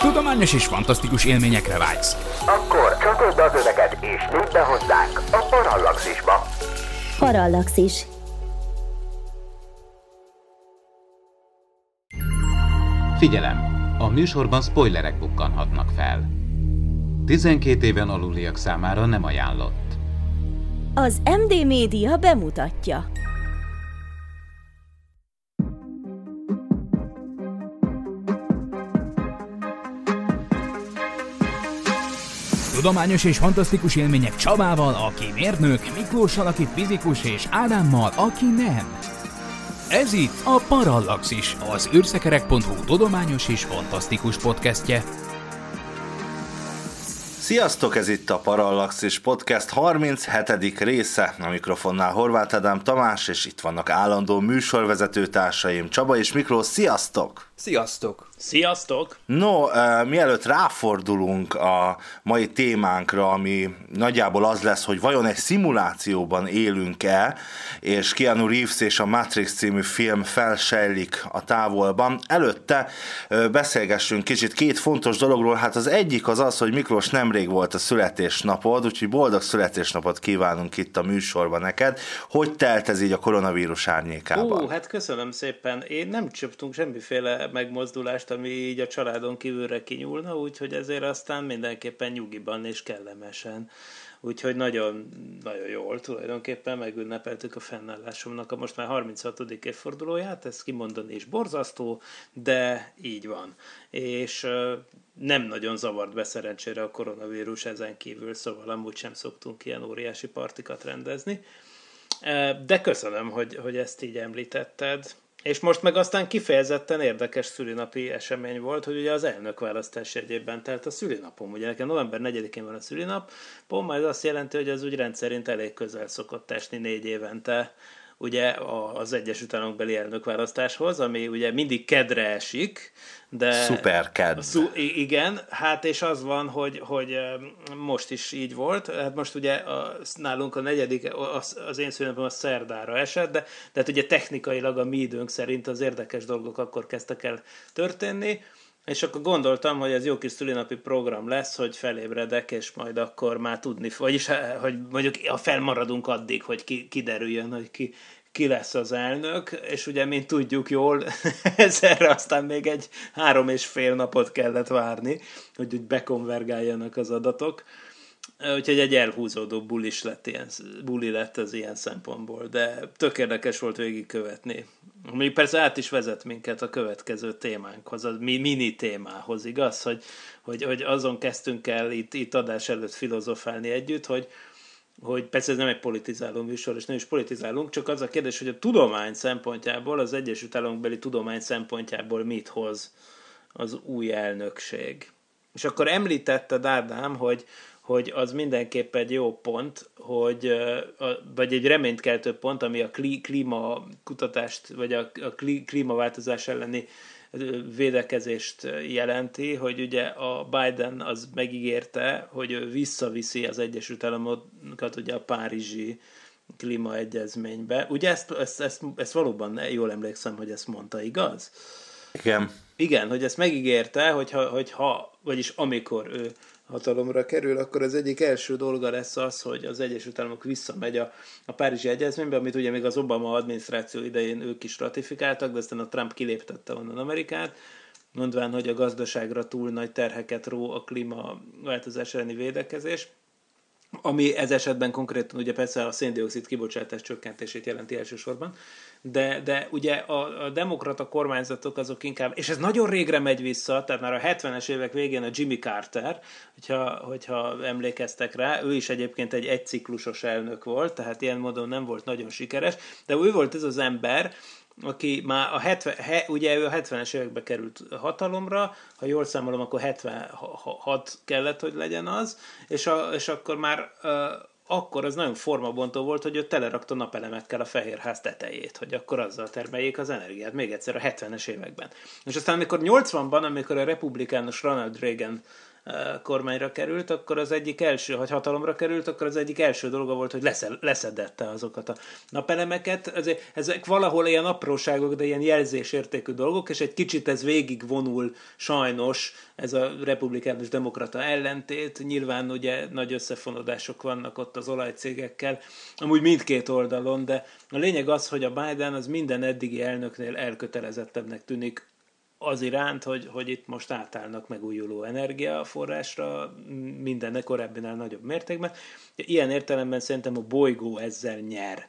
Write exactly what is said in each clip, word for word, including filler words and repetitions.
Tudományos és fantasztikus élményekre vágysz. Akkor csatold be az öveket és nyújt be hozzánk a Parallaxisba. Parallaxis. Figyelem! A műsorban spoilerek bukkanhatnak fel. tizenkét éven aluliak számára nem ajánlott. Az em dé Media bemutatja. Tudományos és fantasztikus élmények Csabával, aki mérnök, Miklóssal, aki fizikus, és Ádámmal, aki nem. Ez itt a Parallaxis, az űrszekerek pont hú tudományos és fantasztikus podcastje. Sziasztok, ez itt a Parallaxis podcast harminchét. része. A mikrofonnál Horváth Ádám Tamás, és itt vannak állandó műsorvezető társaim Csaba és Miklós. Sziasztok! Sziasztok! Sziasztok! No, uh, mielőtt ráfordulunk a mai témánkra, ami nagyjából az lesz, hogy vajon egy szimulációban élünk-e, és Keanu Reeves és a Matrix című film felsejlik a távolban. Előtte uh, beszélgessünk kicsit két fontos dologról. Hát az egyik az az, hogy Miklós, nemrég volt a születésnapod, úgyhogy boldog születésnapot kívánunk itt a műsorban neked. Hogy telt ez így a koronavírus árnyékában? Ó, hát köszönöm szépen. Én nem csöptünk semmiféle megmozdulást, ami így a családon kívülre kinyúlna, úgyhogy ezért aztán mindenképpen nyugiban és kellemesen. Úgyhogy nagyon, nagyon jól tulajdonképpen megünnepeltük a fennállásomnak a most már harminchatodik évfordulóját, ez kimondani is borzasztó, de így van. És nem nagyon zavart be szerencsére a koronavírus ezen kívül, szóval amúgy sem szoktunk ilyen óriási partikat rendezni. De köszönöm, hogy, hogy ezt így említetted. És most meg aztán kifejezetten érdekes szülinapi esemény volt, hogy ugye az elnökválasztás jegyében telt a szülinapom. Ugye nekem november negyedikén van a szülinapom, ez azt jelenti, hogy ez úgy rendszerint elég közel szokott esni négy évente ugye az Egyesült Államokbeli elnökválasztáshoz, ami ugye mindig kedre esik. De szuper kedd. Szu- igen, hát és az van, hogy, hogy most is így volt. Hát most ugye a, nálunk a negyedik, az, az én szülinapom a szerdára esett, de, de hát ugye technikailag a mi időnk szerint az érdekes dolgok akkor kezdtek el történni, és akkor gondoltam, hogy ez jó kis szülinapi program lesz, hogy felébredek, és majd akkor már tudni, vagyis hogy mondjuk felmaradunk addig, hogy ki, kiderüljön, hogy ki, ki lesz az elnök, és ugye, mint tudjuk jól, ezerre aztán még egy három és fél napot kellett várni, hogy úgy bekonvergáljanak az adatok. Úgyhogy egy elhúzódó bulis lett, ilyen, buli lett az ilyen szempontból, de tök érdekes volt végigkövetni. Még persze át is vezet minket a következő témánkhoz, a mini témához, igaz? Hogy, hogy, hogy azon kezdtünk el itt, itt adás előtt filozofálni együtt, hogy, hogy persze ez nem egy politizáló műsor, és nem is politizálunk, csak az a kérdés, hogy a tudomány szempontjából, az Egyesült Államokbeli tudomány szempontjából mit hoz az új elnökség. És akkor említetted, Ádám, hogy hogy az mindenképp egy jó pont, hogy, vagy egy reménykeltő pont, ami a klímakutatást, vagy a klímaváltozás elleni védekezést jelenti, hogy ugye a Biden az megígérte, hogy ő visszaviszi az Egyesült Államokat ugye a Párizsi klímaegyezménybe. Ugye ezt, ezt, ezt, ezt valóban jól emlékszem, hogy ezt mondta, igaz? Igen. Igen, hogy ezt megígérte, hogyha, hogyha vagyis amikor ő hatalomra kerül, akkor az egyik első dolga lesz az, hogy az Egyesült Államok visszamegy a, a Párizsi Egyezménybe, amit ugye még az Obama adminisztráció idején ők is ratifikáltak, de aztán a Trump kiléptette onnan Amerikát, mondván, hogy a gazdaságra túl nagy terheket ró a klímaváltozás elleni védekezés, ami ez esetben konkrétan ugye persze a széndioxid kibocsátás csökkentését jelenti elsősorban, de, de ugye a, a demokrata kormányzatok azok inkább, és ez nagyon régre megy vissza, tehát már a hetvenes évek végén a Jimmy Carter, hogyha, hogyha emlékeztek rá, ő is egyébként egy egyciklusos elnök volt, tehát ilyen módon nem volt nagyon sikeres, de ő volt ez az ember, aki már a hetven, he, ugye ő a hetvenes évekbe került hatalomra, ha jól számolom, akkor hetvenhat kellett, hogy legyen az, és, a, és akkor már uh, akkor az nagyon formabontó volt, hogy ő telerakta napelemekkel a Fehérház tetejét, hogy akkor azzal termeljék az energiát, még egyszer a hetvenes években. És aztán amikor nyolcvanban, amikor a republikánus Ronald Reagan kormányra került, akkor az egyik első, ha hatalomra került, akkor az egyik első dolga volt, hogy leszel, leszedette azokat a napelemeket. Ezek, ezek valahol ilyen apróságok, de ilyen jelzésértékű dolgok, és egy kicsit ez végigvonul sajnos, ez a republikánus demokrata ellentét. Nyilván ugye nagy összefonódások vannak ott az olajcégekkel, amúgy mindkét oldalon, de a lényeg az, hogy a Biden az minden eddigi elnöknél elkötelezettebbnek tűnik az iránt, hogy, hogy itt most átállnak megújuló energiaforrásra minden korábbinál nagyobb mértékben. Ilyen értelemben szerintem a bolygó ezzel nyer.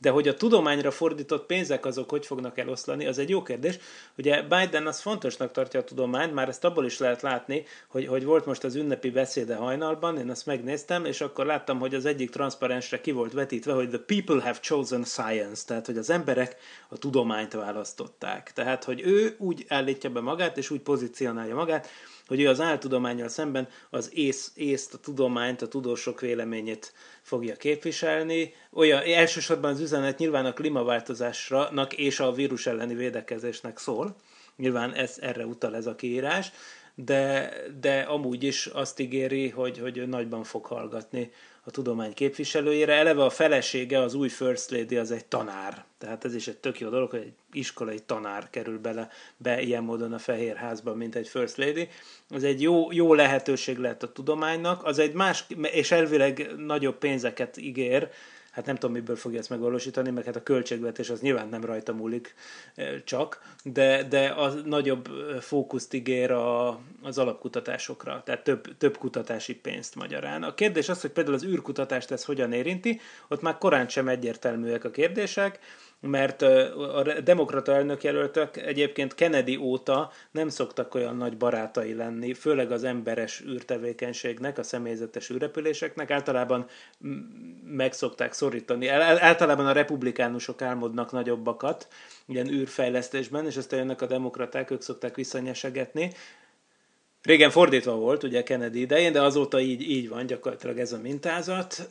De hogy a tudományra fordított pénzek azok hogy fognak eloszlani, az egy jó kérdés. Ugye Biden az fontosnak tartja a tudományt, már ezt abból is lehet látni, hogy, hogy volt most az ünnepi beszéde hajnalban, én azt megnéztem, és akkor láttam, hogy az egyik transzparensre ki volt vetítve, hogy the people have chosen science, tehát hogy az emberek a tudományt választották. Tehát, hogy ő úgy állítja be magát, és úgy pozícionálja magát, hogy ő az áltudománnyal szemben az ész, észt, a tudományt, a tudósok véleményét fogja képviselni. Olyan, elsősorban az üzenet nyilván a klímaváltozásnak és a vírus elleni védekezésnek szól. Nyilván ez, erre utal ez a kiírás, de, de amúgy is azt ígéri, hogy, hogy ő nagyban fog hallgatni a tudomány képviselőjére. Eleve a felesége, az új First Lady, az egy tanár. Tehát ez is egy tök jó dolog, hogy egy iskolai tanár kerül bele be ilyen módon a Fehér Házban, mint egy First Lady. Az egy jó, jó lehetőség lehet a tudománynak, az egy más, és elvileg nagyobb pénzeket ígér. Hát nem tudom, miből fogja ezt megvalósítani, mert hát a költségvetés az nyilván nem rajta múlik csak, de, de a nagyobb fókuszt ígér a, az alapkutatásokra, tehát több, több kutatási pénzt magyarán. A kérdés az, hogy például az űrkutatást ez hogyan érinti, ott már korán sem egyértelműek a kérdések, mert a demokrata elnökjelöltök egyébként Kennedy óta nem szoktak olyan nagy barátai lenni, főleg az emberes űrtevékenységnek, a személyzetes űrrepüléseknek, általában meg szokták szorítani. Általában a republikánusok álmodnak nagyobbakat ilyen űrfejlesztésben, és aztán jönnek a demokraták, ők szokták visszanyesegetni. Régen fordítva volt, ugye Kennedy idején, de azóta így, így van gyakorlatilag ez a mintázat.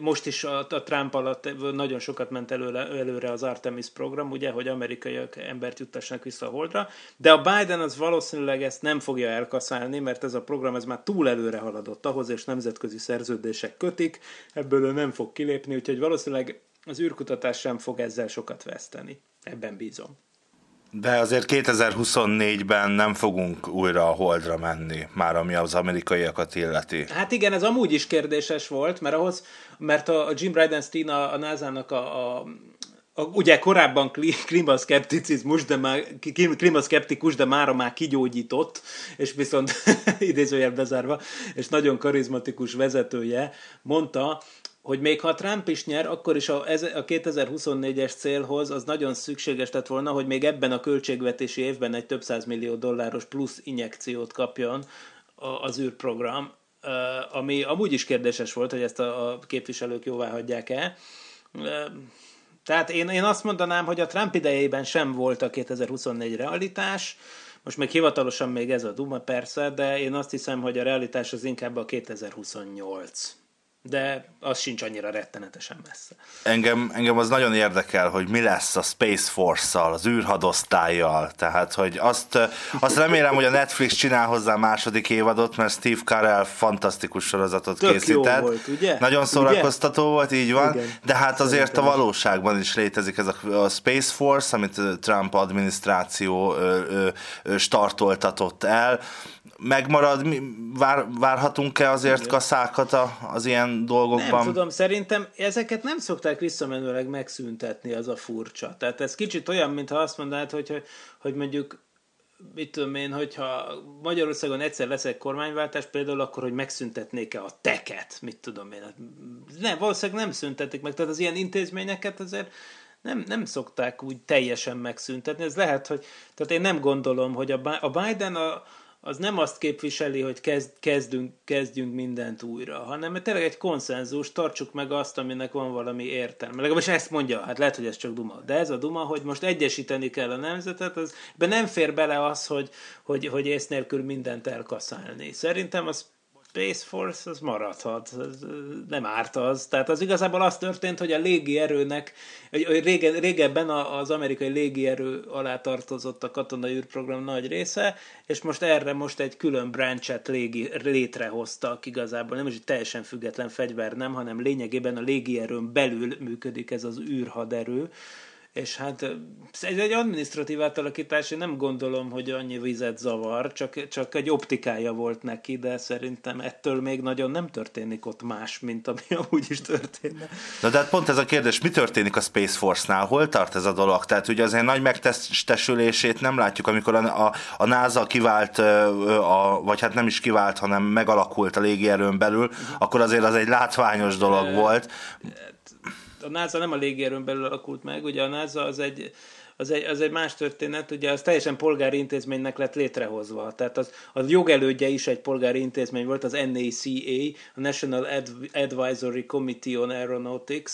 Most is a, a Trump alatt nagyon sokat ment előle, előre az Artemis program, ugye, hogy amerikaiak embert juttassanak vissza a Holdra, de a Biden az valószínűleg ezt nem fogja elkaszálni, mert ez a program ez már túl előre haladott ahhoz, és nemzetközi szerződések kötik, ebből ő nem fog kilépni, úgyhogy valószínűleg az űrkutatás sem fog ezzel sokat veszteni. Ebben bízom. De azért kétezer-huszonnégyben nem fogunk újra a Holdra menni, már ami az amerikaiakat illeti. Hát igen, ez amúgy is kérdéses volt, mert ahhoz, mert a Jim Bridenstine a, a nászának a, a, a ugye korábban klímaszkepticizmus, de már klímaszkeptikus, de mára már kigyógyított, és viszont idézőjel bezárva, és nagyon karizmatikus vezetője mondta, hogy még ha Trump is nyer, akkor is a kétezer-huszonnégyes célhoz az nagyon szükséges lett volna, hogy még ebben a költségvetési évben egy több százmillió dolláros plusz injekciót kapjon az űrprogram, ami amúgy is kérdéses volt, hogy ezt a képviselők jóvá hagyják-e. Tehát én, én azt mondanám, hogy a Trump idejében sem volt a kétezer-huszonnégy realitás. Most még hivatalosan még ez a duma persze, de én azt hiszem, hogy a realitás az inkább a kétezer-huszonnyolc. De az sincs annyira rettenetesen messze. Engem, engem az nagyon érdekel, hogy mi lesz a Space Force-szal, az űrhadosztályjal, tehát hogy azt, azt remélem, hogy a Netflix csinál hozzá második évadot, mert Steve Carell fantasztikus sorozatot tök készített. Volt, ugye? Nagyon szórakoztató ugye? Volt, így van, igen. De hát azért a valóságban is létezik ez a Space Force, amit a Trump adminisztráció startoltatott el. Megmarad, vár, várhatunk-e azért kaszákat a, az ilyen dolgokban? Nem tudom, szerintem ezeket nem szokták visszamenőleg megszüntetni, az a furcsa. Tehát ez kicsit olyan, mintha azt mondanád, hogy, hogy mondjuk, mit tudom én, hogyha Magyarországon egyszer lesz egy kormányváltás, például akkor, hogy megszüntetnék-e a teket, mit tudom én. Nem, valószínűleg nem szüntetik meg, tehát az ilyen intézményeket azért Nem, nem szokták úgy teljesen megszüntetni. Ez lehet, hogy, tehát én nem gondolom, hogy a Biden a az nem azt képviseli, hogy kezd, kezdünk, kezdjünk mindent újra, hanem tényleg egy konszenzus, tartsuk meg azt, aminek van valami értelme. Legalábbis ezt mondja, hát lehet, hogy ez csak duma. De ez a duma, hogy most egyesíteni kell a nemzetet, az, be nem fér bele az, hogy, hogy, hogy ész nélkül mindent elkaszálni. Szerintem az Space Force az maradhat, nem árt az. Tehát az igazából az történt, hogy a légierőnek, régen, régebben az amerikai légierő alá tartozott a katonai űrprogram nagy része, és most erre most egy külön branchet légi, létrehoztak igazából. Nem is egy teljesen független fegyver, nem, hanem lényegében a légierőn belül működik ez az űrhaderő. És hát ez egy adminisztratív átalakítás, én nem gondolom, hogy annyi vizet zavar, csak, csak egy optikája volt neki, de szerintem ettől még nagyon nem történik ott más, mint ami amúgy is történne. Na de hát pont ez a kérdés, mi történik a Space Force-nál, hol tart ez a dolog? Tehát ugye azért nagy megtestesülését nem látjuk, amikor a, a, a NASA kivált, a, vagy hát nem is kivált, hanem megalakult a légierőn belül, uh-huh. akkor azért az egy látványos dolog uh-huh. volt. A NASA nem a légierőn belül alakult meg, ugye a NASA az egy, az egy, az egy más történet, ugye az teljesen polgári intézménynek lett létrehozva, tehát az, az jogelődje is egy polgári intézmény volt, az en á cé á, a National Adv- Advisory Committee on Aeronautics,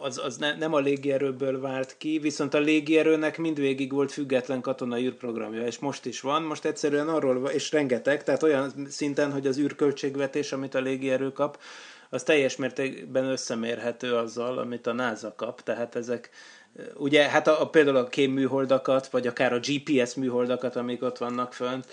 az, az ne, nem a légierőből vált ki, viszont a légierőnek mindvégig volt független katonai űrprogramja, és most is van, most egyszerűen arról, és rengeteg, tehát olyan szinten, hogy az űrköltségvetés, amit a légierő kap, az teljes mértékben összemérhető azzal, amit a NASA kap, tehát ezek, ugye, hát a, a, például a kémműholdakat, vagy akár a gé pé es műholdakat, amik ott vannak fönt,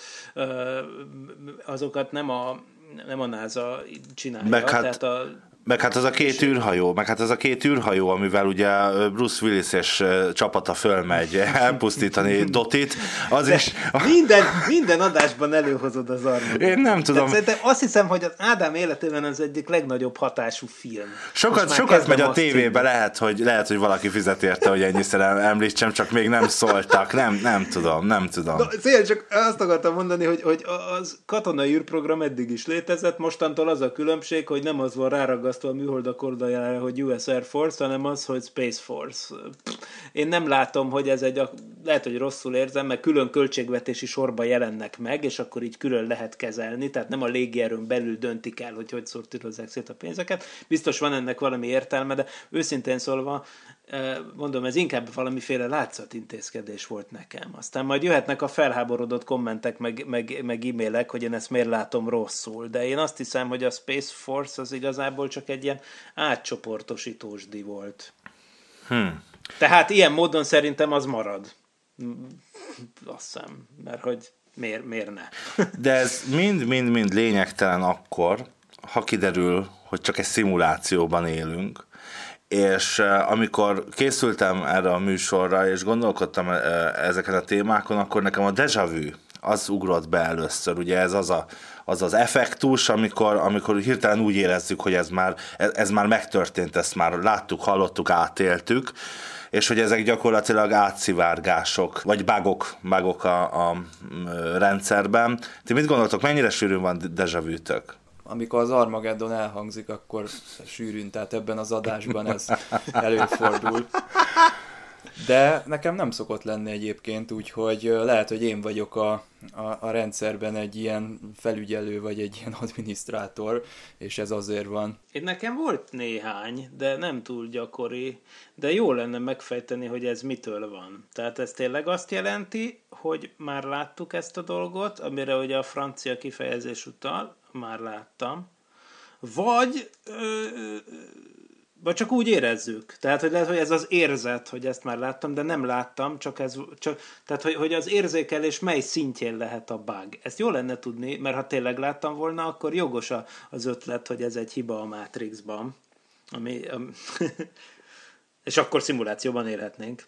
azokat nem a, nem a NASA csinálja. Meg hát, tehát a, meg hát az a két űrhajó, meg hát az a két űrhajó, amivel ugye Bruce Willis és csapata fölmegy elpusztítani Dotit, az de is... Minden, minden adásban előhozod az Armageddon. Én nem tudom. De azt hiszem, hogy az Ádám életében az egyik legnagyobb hatású film. Sokat, sokat megy a tévébe, lehet hogy, lehet, hogy valaki fizet érte, hogy ennyiszer említsem, csak még nem szóltak. Nem, nem tudom, nem tudom. No, szóval csak azt akartam mondani, hogy, hogy az katonai űrprogram eddig is létezett, mostantól az a különbség, hogy nem az van ráragasztva a műholdak kordajára, hogy u es Air Force, hanem az, hogy Space Force. Pff, én nem látom, hogy ez egy, lehet, hogy rosszul érzem, mert külön költségvetési sorba jelennek meg, és akkor így külön lehet kezelni, tehát nem a légierőn belül döntik el, hogy hogy szortírozzák szét a pénzeket. Biztos van ennek valami értelme, de őszintén szólva, mondom, ez inkább valamiféle látszatintézkedés volt nekem. Aztán majd jöhetnek a felháborodott kommentek, meg, meg, meg e-mailek, hogy én ezt miért látom rosszul. De én azt hiszem, hogy a Space Force az igazából csak egy ilyen átcsoportosítósdi volt. Hmm. Tehát ilyen módon szerintem az marad. Azt hiszem, mert hogy miért, miért ne? De ez mind-mind-mind lényegtelen akkor, ha kiderül, hogy csak egy szimulációban élünk, és amikor készültem erre a műsorra, és gondolkodtam ezeken a témákon, akkor nekem a déjà vu az ugrott be először. Ugye ez az a, az, az effektus, amikor, amikor hirtelen úgy érezzük, hogy ez már, ez már megtörtént, ezt már láttuk, hallottuk, átéltük, és hogy ezek gyakorlatilag átszivárgások, vagy bugok, bugok a, a rendszerben. Ti mit gondoltok, mennyire sűrűn van déjà vu-tök? Amikor az Armageddon elhangzik, akkor sűrűn, tehát ebben az adásban ez előfordul. De nekem nem szokott lenni egyébként, úgyhogy lehet, hogy én vagyok a, a, a rendszerben egy ilyen felügyelő, vagy egy ilyen adminisztrátor, és ez azért van. Én nekem volt néhány, de nem túl gyakori, de jó lenne megfejteni, hogy ez mitől van. Tehát ez tényleg azt jelenti, hogy már láttuk ezt a dolgot, amire ugye a francia kifejezés utal, már láttam, vagy, ö, vagy csak úgy érezzük. Tehát, hogy lehet, hogy ez az érzet, hogy ezt már láttam, de nem láttam, csak ez, csak, tehát, hogy, hogy az érzékelés mely szintjén lehet a bug. Ezt jó lenne tudni, mert ha tényleg láttam volna, akkor jogos az ötlet, hogy ez egy hiba a Matrixban, ami, ami és akkor szimulációban élhetnénk.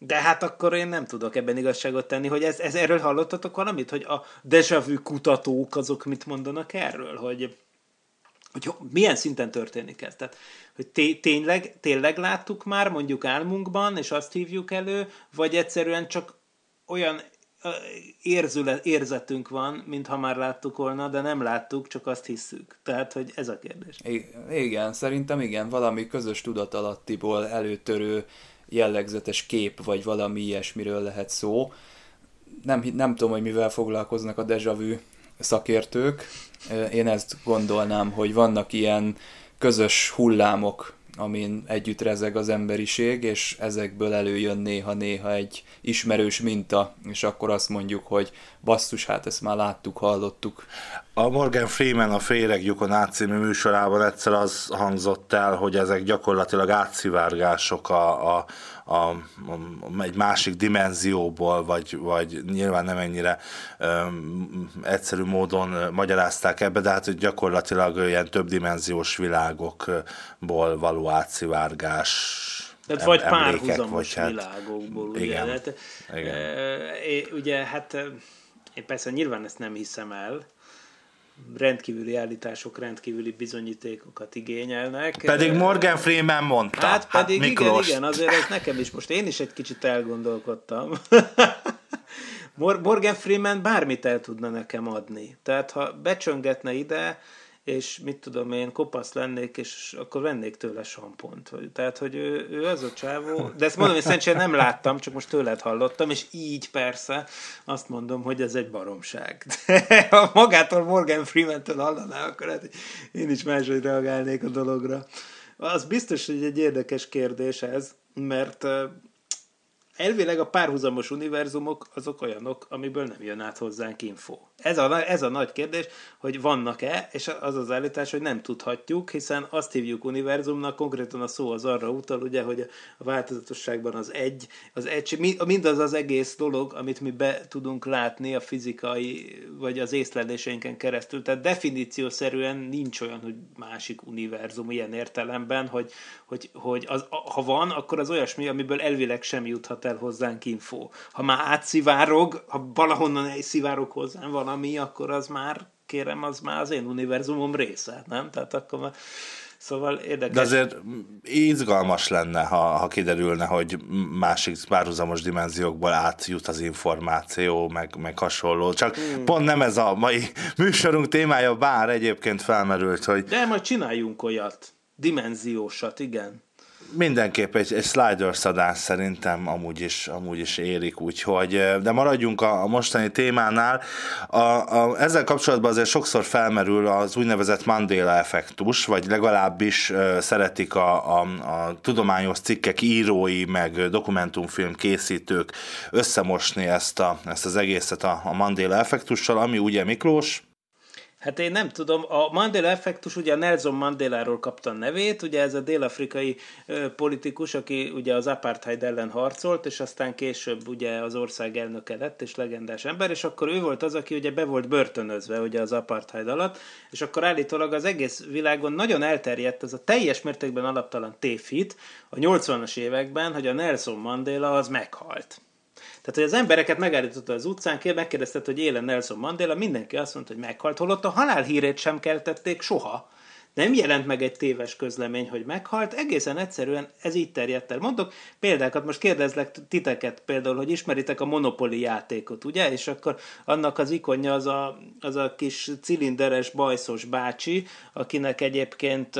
De hát akkor én nem tudok ebben igazságot tenni, hogy ez, ez erről hallottatok valamit, hogy a déjà vu kutatók azok mit mondanak erről, hogy, hogy milyen szinten történik ez. Tehát, hogy té- tényleg, tényleg láttuk már mondjuk álmunkban, és azt hívjuk elő, vagy egyszerűen csak olyan érzület, érzetünk van, mintha már láttuk volna, de nem láttuk, csak azt hiszük. Tehát, hogy ez a kérdés. Igen, szerintem igen, valami közös tudatalattiból előtörő jellegzetes kép, vagy valami ilyesmiről lehet szó. Nem, nem tudom, hogy mivel foglalkoznak a déjà vu szakértők. Én ezt gondolnám, hogy vannak ilyen közös hullámok, amin együtt rezeg az emberiség, és ezekből előjön néha-néha egy ismerős minta, és akkor azt mondjuk, hogy basszus, hát ezt már láttuk, hallottuk. A Morgan Freeman a Féreglyukon át című műsorában egyszer az hangzott el, hogy ezek gyakorlatilag átszivárgások a, a, a, a, egy másik dimenzióból, vagy, vagy nyilván nem ennyire öm, egyszerű módon magyarázták ebbe, de hát gyakorlatilag ilyen többdimenziós világokból való átszivárgás. Tehát vagy párhuzamos hát, világokból, ugye? Igen, hát, igen. E, ugye, hát én persze nyilván ezt nem hiszem el, rendkívüli állítások rendkívüli bizonyítékokat igényelnek. Pedig Morgan Freeman mondta. Hát pedig hát, igen, igen, azért ez nekem is most én is egy kicsit elgondolkodtam. Morgan Freeman bármit el tudna nekem adni. Tehát ha becsöngetne ide, és mit tudom én, kopasz lennék, és akkor vennék tőle sampont. Tehát, hogy ő, ő az a csávó, de ezt mondom, hogy szerencsére nem láttam, csak most tőled hallottam, és így persze azt mondom, hogy ez egy baromság. De ha magától Morgan Freeman-től hallaná, akkor hát én is máshogy reagálnék a dologra. Az biztos, hogy egy érdekes kérdés ez, mert elvileg a párhuzamos univerzumok azok olyanok, amiből nem jön át hozzánk info. Ez a, ez a nagy kérdés, hogy vannak-e, és az az állítás, hogy nem tudhatjuk, hiszen azt hívjuk univerzumnak, konkrétan a szó az arra utal, ugye, hogy a változatosságban az egy, az egy, mindaz az egész dolog, amit mi be tudunk látni a fizikai, vagy az észleléseinken keresztül. Tehát definíciószerűen nincs olyan, hogy másik univerzum ilyen értelemben, hogy, hogy, hogy az, ha van, akkor az olyasmi, amiből elvileg sem juthat el hozzánk info. Ha már átszivárog, ha valahonnan elszivárog hozzám valami, akkor az már, kérem, az már az én univerzumom része, nem? Tehát akkor már... Szóval érdekes. De azért izgalmas lenne, ha, ha kiderülne, hogy másik párhuzamos dimenziókból átjut az információ, meg, meg hasonló. Csak hmm. pont nem ez a mai műsorunk témája, bár egyébként felmerült, hogy... De majd csináljunk olyat, dimenziósat, igen. Mindenképp egy, egy sliders adás szerintem amúgy is, amúgy is érik, úgyhogy, de maradjunk a, a mostani témánál. A, a, ezzel kapcsolatban azért sokszor felmerül az úgynevezett Mandela effektus, vagy legalábbis uh, szeretik a, a, a tudományos cikkek írói, meg dokumentumfilm készítők összemosni ezt, a, ezt az egészet a, a Mandela effektussal, ami ugye Miklós, hát én nem tudom, a Mandela effektus ugye Nelson Mandeláról kapta nevét, ugye ez a dél-afrikai ö, politikus, aki ugye az apartheid ellen harcolt, és aztán később ugye az ország elnöke lett, és legendás ember, és akkor ő volt az, aki ugye be volt börtönözve ugye az apartheid alatt, és akkor állítólag az egész világon nagyon elterjedt ez a teljes mértékben alaptalan tévhit a nyolcvanas években, hogy a Nelson Mandela az meghalt. Tehát, hogy az embereket megállította az utcán, megkérdezte, hogy él-e Nelson Mandela, mindenki azt mondta, hogy meghalt, holott a halálhírét sem keltették soha. Nem jelent meg egy téves közlemény, hogy meghalt, egészen egyszerűen ez így terjedt el. Mondok példákat, most kérdezlek titeket például, hogy ismeritek a Monopoli játékot, ugye? És akkor annak az ikonja az a, az a kis cilinderes, bajszos bácsi, akinek egyébként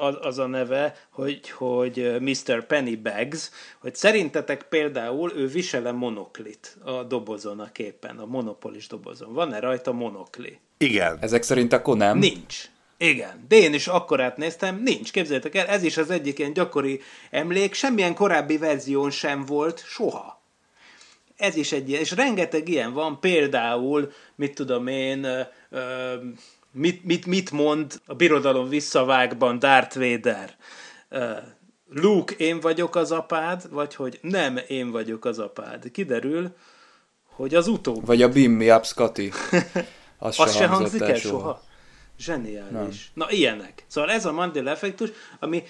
az, az a neve, hogy, hogy miszter Pennybags, hogy szerintetek például ő visel-e monoklit a dobozon a képen, a monopolis dobozon? Van-e rajta monokli? Igen. Ezek szerint akkor nem? Nincs. Igen, de én is akkorát néztem, nincs, képzeljétek el, ez is az egyik ilyen gyakori emlék, semmilyen korábbi verzión sem volt, soha. Ez is egy ilyen, és rengeteg ilyen van, például, mit tudom én, mit, mit, mit mond a Birodalom visszavágban Darth Vader, Luke, én vagyok az apád, vagy hogy nem én vagyok az apád, kiderül, hogy az utóbb. Vagy a Beam Me Up, Scotty. Azt az se hangzik el soha. soha. Zseniális. Nem. Na, ilyenek. Szóval ez a Mandela effektus, ami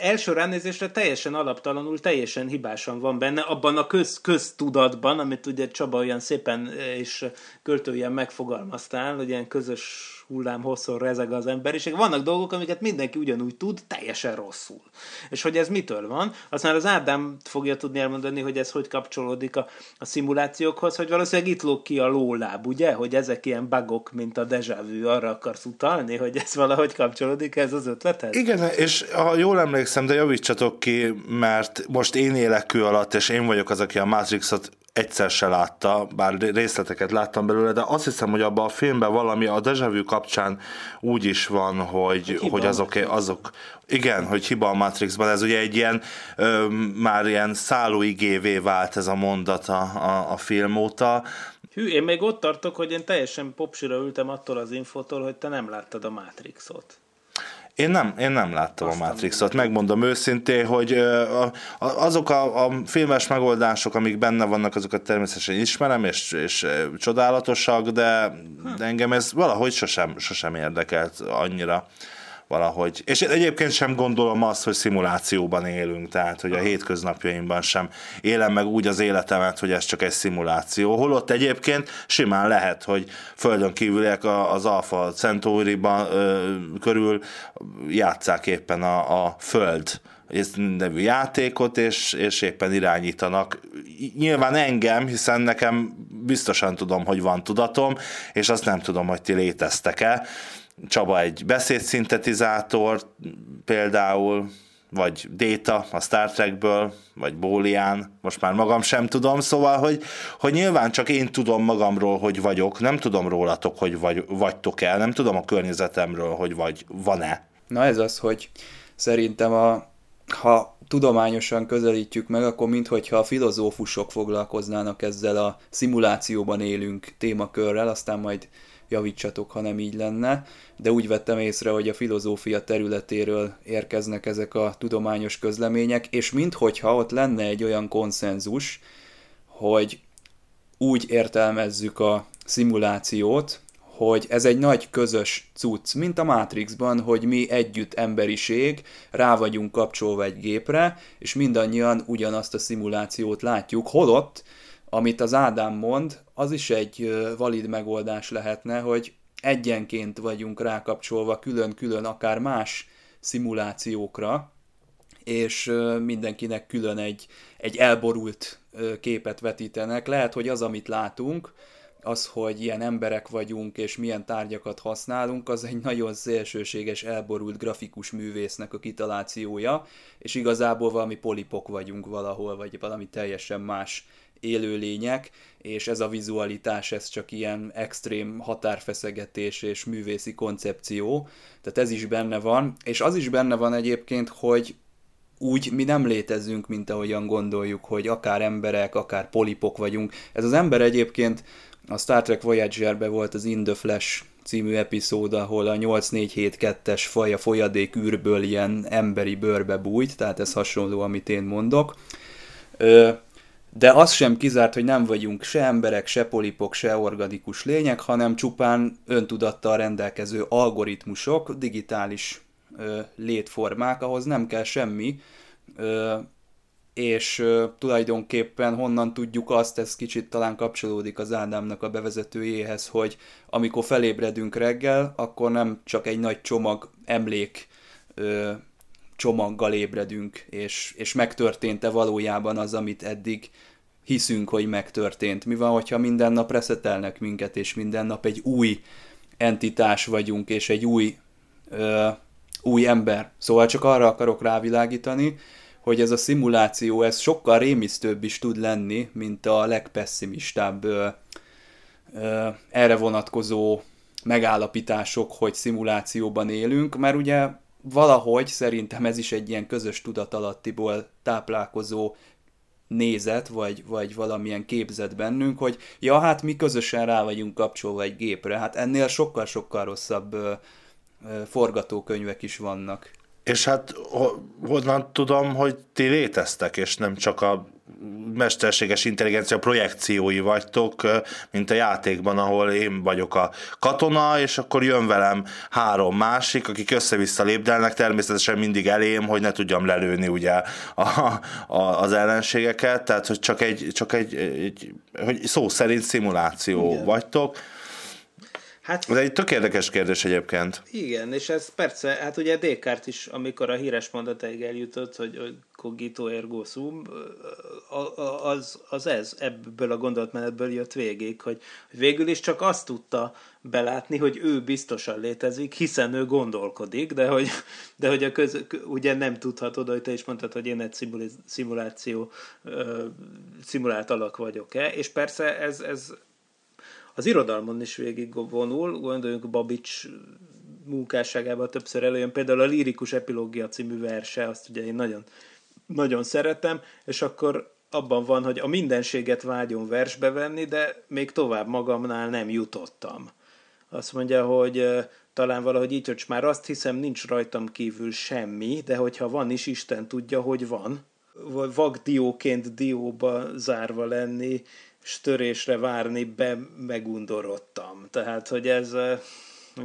első ránézésre teljesen alaptalanul, teljesen hibásan van benne, abban a köz, köztudatban, amit ugye Csaba olyan szépen és költően megfogalmaztál, hogy ilyen közös hullám hosszor rezeg az emberiség. Vannak dolgok, amiket mindenki ugyanúgy tud, teljesen rosszul. És hogy ez mitől van? Aztán az Ádám fogja tudni elmondani, hogy ez hogy kapcsolódik a, a szimulációkhoz, hogy valószínűleg itt lóg ki a lóláb, ugye? Hogy ezek ilyen bugok, mint a déjà vu, arra akarsz utalni, hogy ez valahogy kapcsolódik ez az ötlethez? Igen, és ha jól emlékszem, de javítsatok ki, mert most én élek kő alatt, és én vagyok az, aki a Matrixot egyszer se látta, bár részleteket láttam belőle, de azt hiszem, hogy abban a filmben valami a déjà vu kapcsán úgy is van, hogy, hogy azok, azok... Igen, hogy hiba a Matrixban. Ez ugye egy ilyen, ö, már ilyen szállóigévé vált ez a mondat a, a, a film óta, Hű, én még ott tartok, hogy én teljesen popsira ültem attól az infótól, hogy te nem láttad a Matrixot. Én nem, én nem láttam Aztán a Matrixot, megmondom őszintén, hogy azok a, a filmes megoldások, amik benne vannak, azokat természetesen ismerem, és, és csodálatosak, de, de engem ez valahogy sosem, sosem érdekelt annyira. Valahogy. És egyébként sem gondolom azt, hogy szimulációban élünk, tehát hogy a hétköznapjaimban sem élem meg úgy az életemet, hogy ez csak egy szimuláció. Holott egyébként simán lehet, hogy földön kívüliek az Alpha Centauriban körül játsszák éppen a, a Föld nevű játékot, és, és éppen irányítanak. Nyilván engem, hiszen nekem biztosan tudom, hogy van tudatom, és azt nem tudom, hogy ti léteztek-e. Csaba egy beszédszintetizátor például, vagy Déta a Star Trekből, vagy Bólián, most már magam sem tudom, szóval, hogy, hogy nyilván csak én tudom magamról, hogy vagyok, nem tudom rólatok, hogy vagy, vagytok el, nem tudom a környezetemről, hogy vagy, van-e. Na ez az, hogy szerintem a, ha tudományosan közelítjük meg, akkor minthogyha a filozófusok foglalkoznának ezzel a szimulációban élünk témakörrel, aztán majd javítsatok, ha nem így lenne, de úgy vettem észre, hogy a filozófia területéről érkeznek ezek a tudományos közlemények, és minthogyha ott lenne egy olyan konszenzus, hogy úgy értelmezzük a szimulációt, hogy ez egy nagy közös cucc, mint a Matrixban, hogy mi együtt emberiség, rá vagyunk kapcsolva egy gépre, és mindannyian ugyanazt a szimulációt látjuk, holott, amit az Ádám mond, az is egy valid megoldás lehetne, hogy egyenként vagyunk rákapcsolva külön-külön akár más szimulációkra, és mindenkinek külön egy, egy elborult képet vetítenek. Lehet, hogy az, amit látunk, az, hogy ilyen emberek vagyunk, és milyen tárgyakat használunk, az egy nagyon szélsőséges, elborult grafikus művésznek a kitalációja, és igazából valami polipok vagyunk valahol, vagy valami teljesen más élőlények, és ez a vizualitás, ez csak ilyen extrém határfeszegetés és művészi koncepció, tehát ez is benne van, és az is benne van egyébként, hogy úgy mi nem létezünk, mint ahogyan gondoljuk, hogy akár emberek, akár polipok vagyunk. Ez az ember egyébként a Star Trek Voyager-ben volt az In the Flash című epizód, ahol a nyolc négy hét kettes faj a folyadék űrből ilyen emberi bőrbe bújt, tehát ez hasonló, amit én mondok. Ö, De az sem kizárt, hogy nem vagyunk se emberek, se polipok, se organikus lények, hanem csupán öntudattal rendelkező algoritmusok, digitális ö, létformák, ahhoz nem kell semmi, ö, és ö, tulajdonképpen honnan tudjuk azt, ez kicsit talán kapcsolódik az Ádámnak a bevezetőjéhez, hogy amikor felébredünk reggel, akkor nem csak egy nagy csomag emlék, ö, csomaggal ébredünk, és, és megtörtént-e valójában az, amit eddig hiszünk, hogy megtörtént. Mi van, hogyha minden nap reszetelnek minket, és minden nap egy új entitás vagyunk, és egy új, ö, új ember. Szóval csak arra akarok rávilágítani, hogy ez a szimuláció, ez sokkal rémisztőbb is tud lenni, mint a legpesszimistább ö, ö, erre vonatkozó megállapítások, hogy szimulációban élünk, mert ugye valahogy szerintem ez is egy ilyen közös tudatalattiból táplálkozó nézet, vagy, vagy valamilyen képzet bennünk, hogy ja, hát mi közösen rá vagyunk kapcsolva egy gépre, hát ennél sokkal-sokkal rosszabb ö, ö, forgatókönyvek is vannak. És hát honnan tudom, hogy ti léteztek, és nem csak a mesterséges intelligencia projekciói vagytok, mint a játékban, ahol én vagyok a katona, és akkor jön velem három másik, akik össze-vissza lépdelnek, természetesen mindig elém, hogy ne tudjam lelőni ugye a, a, az ellenségeket, tehát hogy csak egy, csak egy, egy hogy szó szerint szimuláció igen. vagytok. Hát, ez egy tök érdekes kérdés egyébként. Igen, és ez persze, hát ugye Descartes is, amikor a híres mondatáig eljutott, hogy, hogy cogito ergo sum, az, az ez, ebből a gondolatmenetből jött végig, hogy végül is csak azt tudta belátni, hogy ő biztosan létezik, hiszen ő gondolkodik, de hogy, de hogy a köz, ugye nem tudhatod, hogy te is mondtad, hogy én egy szimuláció, szimulált alak vagyok-e, és persze ez... ez az irodalmon is végig vonul, gondoljunk Babits munkásságában többször előjön, például a Lírikus Epilógia című verse, azt ugye én nagyon, nagyon szeretem, és akkor abban van, hogy a mindenséget vágyom versbe venni, de még tovább magamnál nem jutottam. Azt mondja, hogy talán valahogy így, hogy már azt hiszem, nincs rajtam kívül semmi, de hogyha van is, Isten tudja, hogy van. Vakdióként dióba zárva lenni, s törésre várni, be megundorodtam. Tehát, hogy ez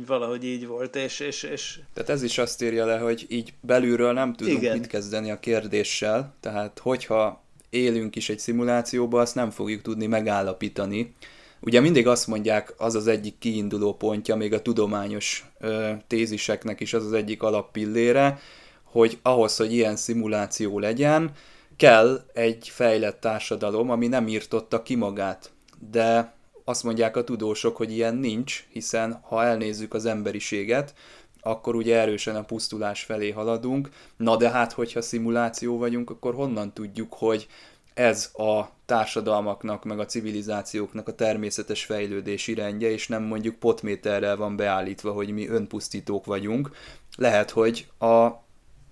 valahogy így volt, és, és, és... Tehát ez is azt írja le, hogy így belülről nem tudunk Igen. mit kezdeni a kérdéssel, tehát hogyha élünk is egy szimulációba, azt nem fogjuk tudni megállapítani. Ugye mindig azt mondják, az az egyik kiinduló pontja, még a tudományos ö, téziseknek is az az egyik alappillére, hogy ahhoz, hogy ilyen szimuláció legyen, kell egy fejlett társadalom, ami nem írtotta ki magát. De azt mondják a tudósok, hogy ilyen nincs, hiszen ha elnézzük az emberiséget, akkor ugye erősen a pusztulás felé haladunk. Na de hát, hogyha szimuláció vagyunk, akkor honnan tudjuk, hogy ez a társadalmaknak, meg a civilizációknak a természetes fejlődési rendje, és nem mondjuk potméterrel van beállítva, hogy mi önpusztítók vagyunk. Lehet, hogy a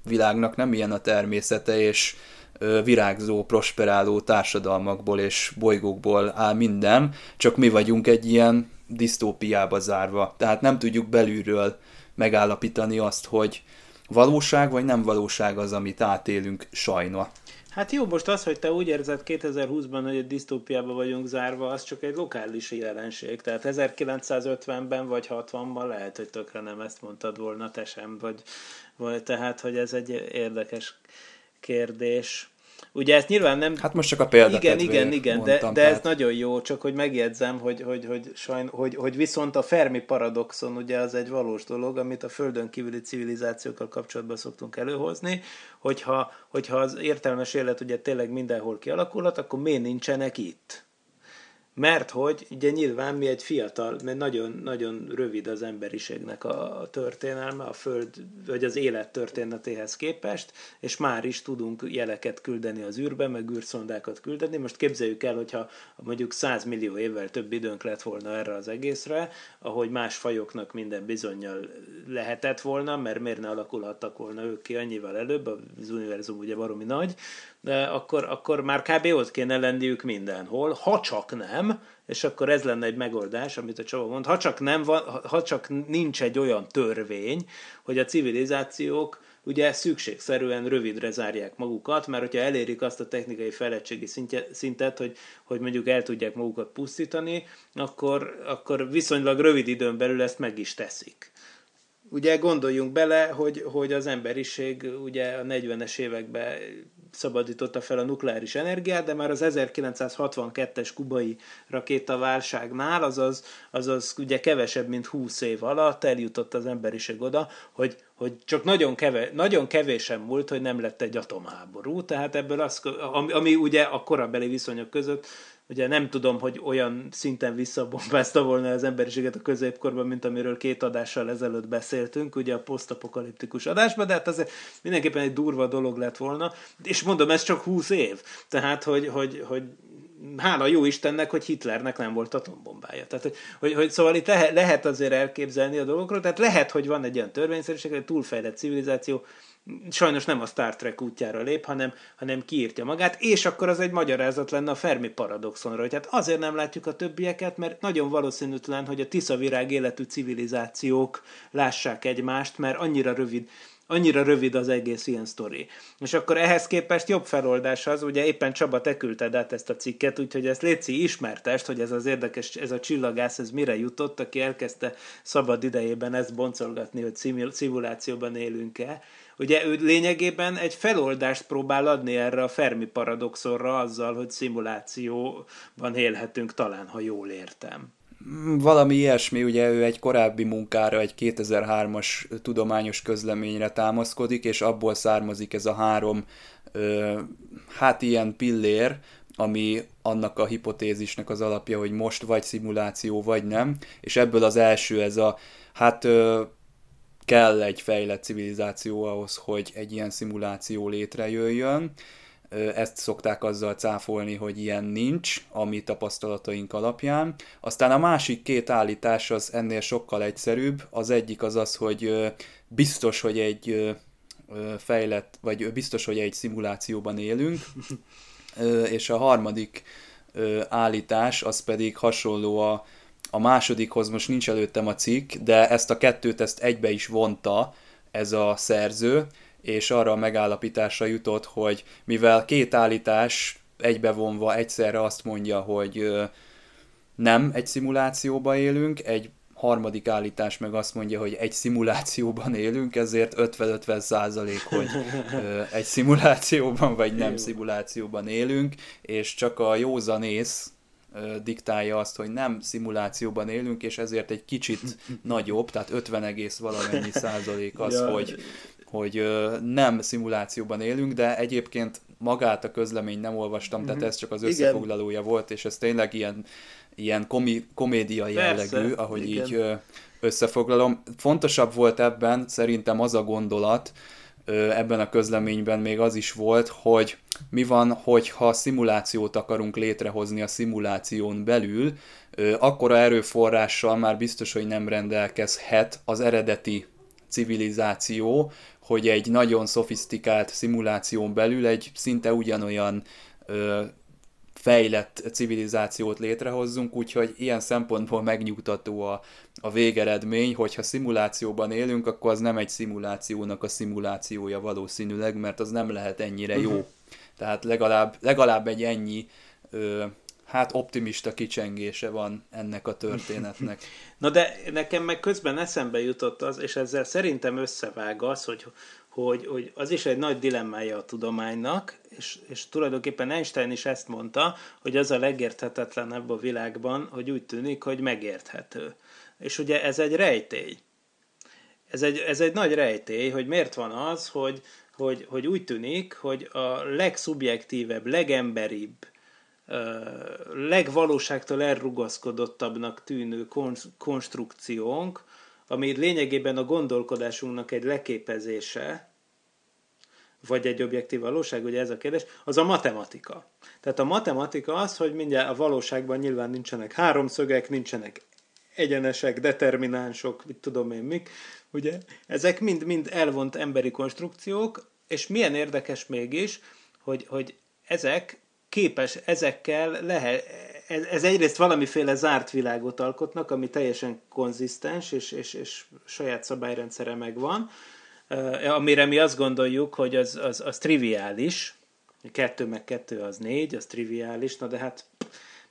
világnak nem ilyen a természete, és virágzó, prosperáló társadalmakból és bolygókból áll minden, csak mi vagyunk egy ilyen disztópiába zárva. Tehát nem tudjuk belülről megállapítani azt, hogy valóság vagy nem valóság az, amit átélünk, sajna. Hát jó, most az, hogy te úgy érzed kétezer-húszban, hogy egy disztópiában vagyunk zárva, az csak egy lokális jelenség. Tehát ezerkilencszázötvenben vagy hatvanban lehet, hogy tökre nem ezt mondtad volna, te sem, vagy, vagy tehát, hogy ez egy érdekes kérdés. Ugye ezt nyilván nem... Hát most csak a példát igen, igen, igen, mondtam, de, de ez nagyon jó, csak hogy megjegyzem, hogy, hogy, hogy, sajn, hogy, hogy viszont a Fermi paradoxon ugye az egy valós dolog, amit a földön kívüli civilizációkkal kapcsolatban szoktunk előhozni, hogyha, hogyha az értelmes élet ugye tényleg mindenhol kialakulhat, akkor miért nincsenek itt? Mert hogy ugye nyilván mi egy fiatal, mert nagyon, nagyon rövid az emberiségnek a történelme, a föld, vagy az élet történetéhez képest, és már is tudunk jeleket küldeni az űrbe, meg űrszondákat küldeni. Most képzeljük el, hogyha mondjuk száz millió évvel több időnk lett volna erre az egészre, ahogy más fajoknak minden bizonnyal lehetett volna, mert miért ne alakulhattak volna ők ki annyival előbb, az univerzum ugye baromi nagy, de akkor, akkor már kb. Ott kéne lenniük mindenhol, ha csak nem, és akkor ez lenne egy megoldás, amit a Csaba mond, ha csak, nem van, ha csak nincs egy olyan törvény, hogy a civilizációk ugye szükségszerűen rövidre zárják magukat, mert hogyha elérik azt a technikai fejlettségi szintet, hogy, hogy mondjuk el tudják magukat pusztítani, akkor, akkor viszonylag rövid időn belül ezt meg is teszik. Ugye gondoljunk bele, hogy, hogy az emberiség ugye a negyvenes években szabadította fel a nukleáris energiát, de már az ezerkilencszázhatvankettes kubai rakétaválságnál, azaz, azaz ugye kevesebb, mint húsz év alatt eljutott az emberiség oda, hogy, hogy csak nagyon, keve, nagyon kevésen múlt, hogy nem lett egy atomháború, tehát ebből az, ami, ami ugye a korabeli viszonyok között, ugye nem tudom, hogy olyan szinten visszabombázta volna az emberiséget a középkorban, mint amiről két adással ezelőtt beszéltünk, ugye a posztapokaliptikus adásban, de hát azért mindenképpen egy durva dolog lett volna, és mondom, ez csak húsz év. Tehát, hogy, hogy, hogy hála jó Istennek, hogy Hitlernek nem volt atombombája. Tehát, hogy, hogy, szóval itt le, lehet azért elképzelni a dolgokról, tehát lehet, hogy van egy olyan törvényszerűség, egy túlfejlett civilizáció, sajnos nem a Star Trek útjára lép, hanem, hanem kiírtja magát, és akkor az egy magyarázat lenne a Fermi paradoxonra, hogy hát azért nem látjuk a többieket, mert nagyon valószínűtlen, hogy a tiszavirág életű civilizációk lássák egymást, mert annyira rövid, annyira rövid az egész ilyen sztori. És akkor ehhez képest jobb feloldás az, ugye éppen Csaba, te küldted át ezt a cikket, úgyhogy ezt léci ismertest, hogy ez az érdekes, ez a csillagász, ez mire jutott, aki elkezdte szabad idejében ezt boncolgatni, hogy szimulációban élünk-e. Ugye ő lényegében egy feloldást próbál adni erre a Fermi paradoxonra azzal, hogy szimulációban élhetünk talán, ha jól értem. Valami ilyesmi, ugye ő egy korábbi munkára, egy kétezer-hármas tudományos közleményre támaszkodik, és abból származik ez a három, hát ilyen pillér, ami annak a hipotézisnek az alapja, hogy most vagy szimuláció, vagy nem, és ebből az első ez a, hát... kell egy fejlett civilizáció ahhoz, hogy egy ilyen szimuláció létrejöjjön. Ezt szokták azzal cáfolni, hogy ilyen nincs, a mi tapasztalataink alapján. Aztán a másik két állítás az ennél sokkal egyszerűbb. Az egyik az az, hogy biztos, hogy egy fejlett, vagy biztos, hogy egy szimulációban élünk. és a harmadik állítás, az pedig hasonló a, a másodikhoz, most nincs előttem a cikk, de ezt a kettőt ezt egybe is vonta ez a szerző, és arra a megállapításra jutott, hogy mivel két állítás egybevonva egyszerre azt mondja, hogy nem egy szimulációban élünk, egy harmadik állítás meg azt mondja, hogy egy szimulációban élünk, ezért ötven-ötven százalék, hogy egy szimulációban vagy nem szimulációban élünk, és csak a józanész diktálja azt, hogy nem szimulációban élünk, és ezért egy kicsit nagyobb, tehát ötven egész valamennyi százalék az, ja. hogy, hogy nem szimulációban élünk, de egyébként magát a közleményt nem olvastam, mm-hmm. tehát ez csak az összefoglalója Igen. volt, és ez tényleg ilyen, ilyen komi, komédia jellegű, Persze. ahogy Igen. így összefoglalom. Fontosabb volt ebben szerintem az a gondolat, ebben a közleményben még az is volt, hogy mi van, hogyha szimulációt akarunk létrehozni a szimuláción belül, akkora erőforrással már biztos, hogy nem rendelkezhet az eredeti civilizáció, hogy egy nagyon szofisztikált szimuláción belül egy szinte ugyanolyan ö, fejlett civilizációt létrehozzunk, úgyhogy ilyen szempontból megnyugtató a, a végeredmény, hogyha szimulációban élünk, akkor az nem egy szimulációnak a szimulációja valószínűleg, mert az nem lehet ennyire jó. Uh-huh. Tehát legalább, legalább egy ennyi ö, hát optimista kicsengése van ennek a történetnek. Na de nekem meg közben eszembe jutott az, és ezzel szerintem összevág az, hogy, hogy, hogy az is egy nagy dilemmája a tudománynak, és, és tulajdonképpen Einstein is ezt mondta, hogy az a legérthetetlenebb a világban, hogy úgy tűnik, hogy megérthető. És ugye ez egy rejtély. Ez egy, ez egy nagy rejtély, hogy miért van az, hogy, hogy, hogy úgy tűnik, hogy a legszubjektívebb, legemberibb, legvalóságtól elrugaszkodottabbnak tűnő konstrukciónk, ami lényegében a gondolkodásunknak egy leképezése, vagy egy objektív valóság, ugye ez a kérdés, az a matematika. Tehát a matematika az, hogy mindjárt a valóságban nyilván nincsenek háromszögek, nincsenek egyenesek, determinánsok, mit tudom én mik, ugye? Ezek mind-mind elvont emberi konstrukciók, és milyen érdekes mégis, hogy, hogy ezek képes ezekkel lehet, ez, ez egyrészt valamiféle zárt világot alkotnak, ami teljesen konzisztens, és, és, és saját szabályrendszere megvan, amire mi azt gondoljuk, hogy az, az, az triviális, kettő meg kettő az négy, az triviális, na de hát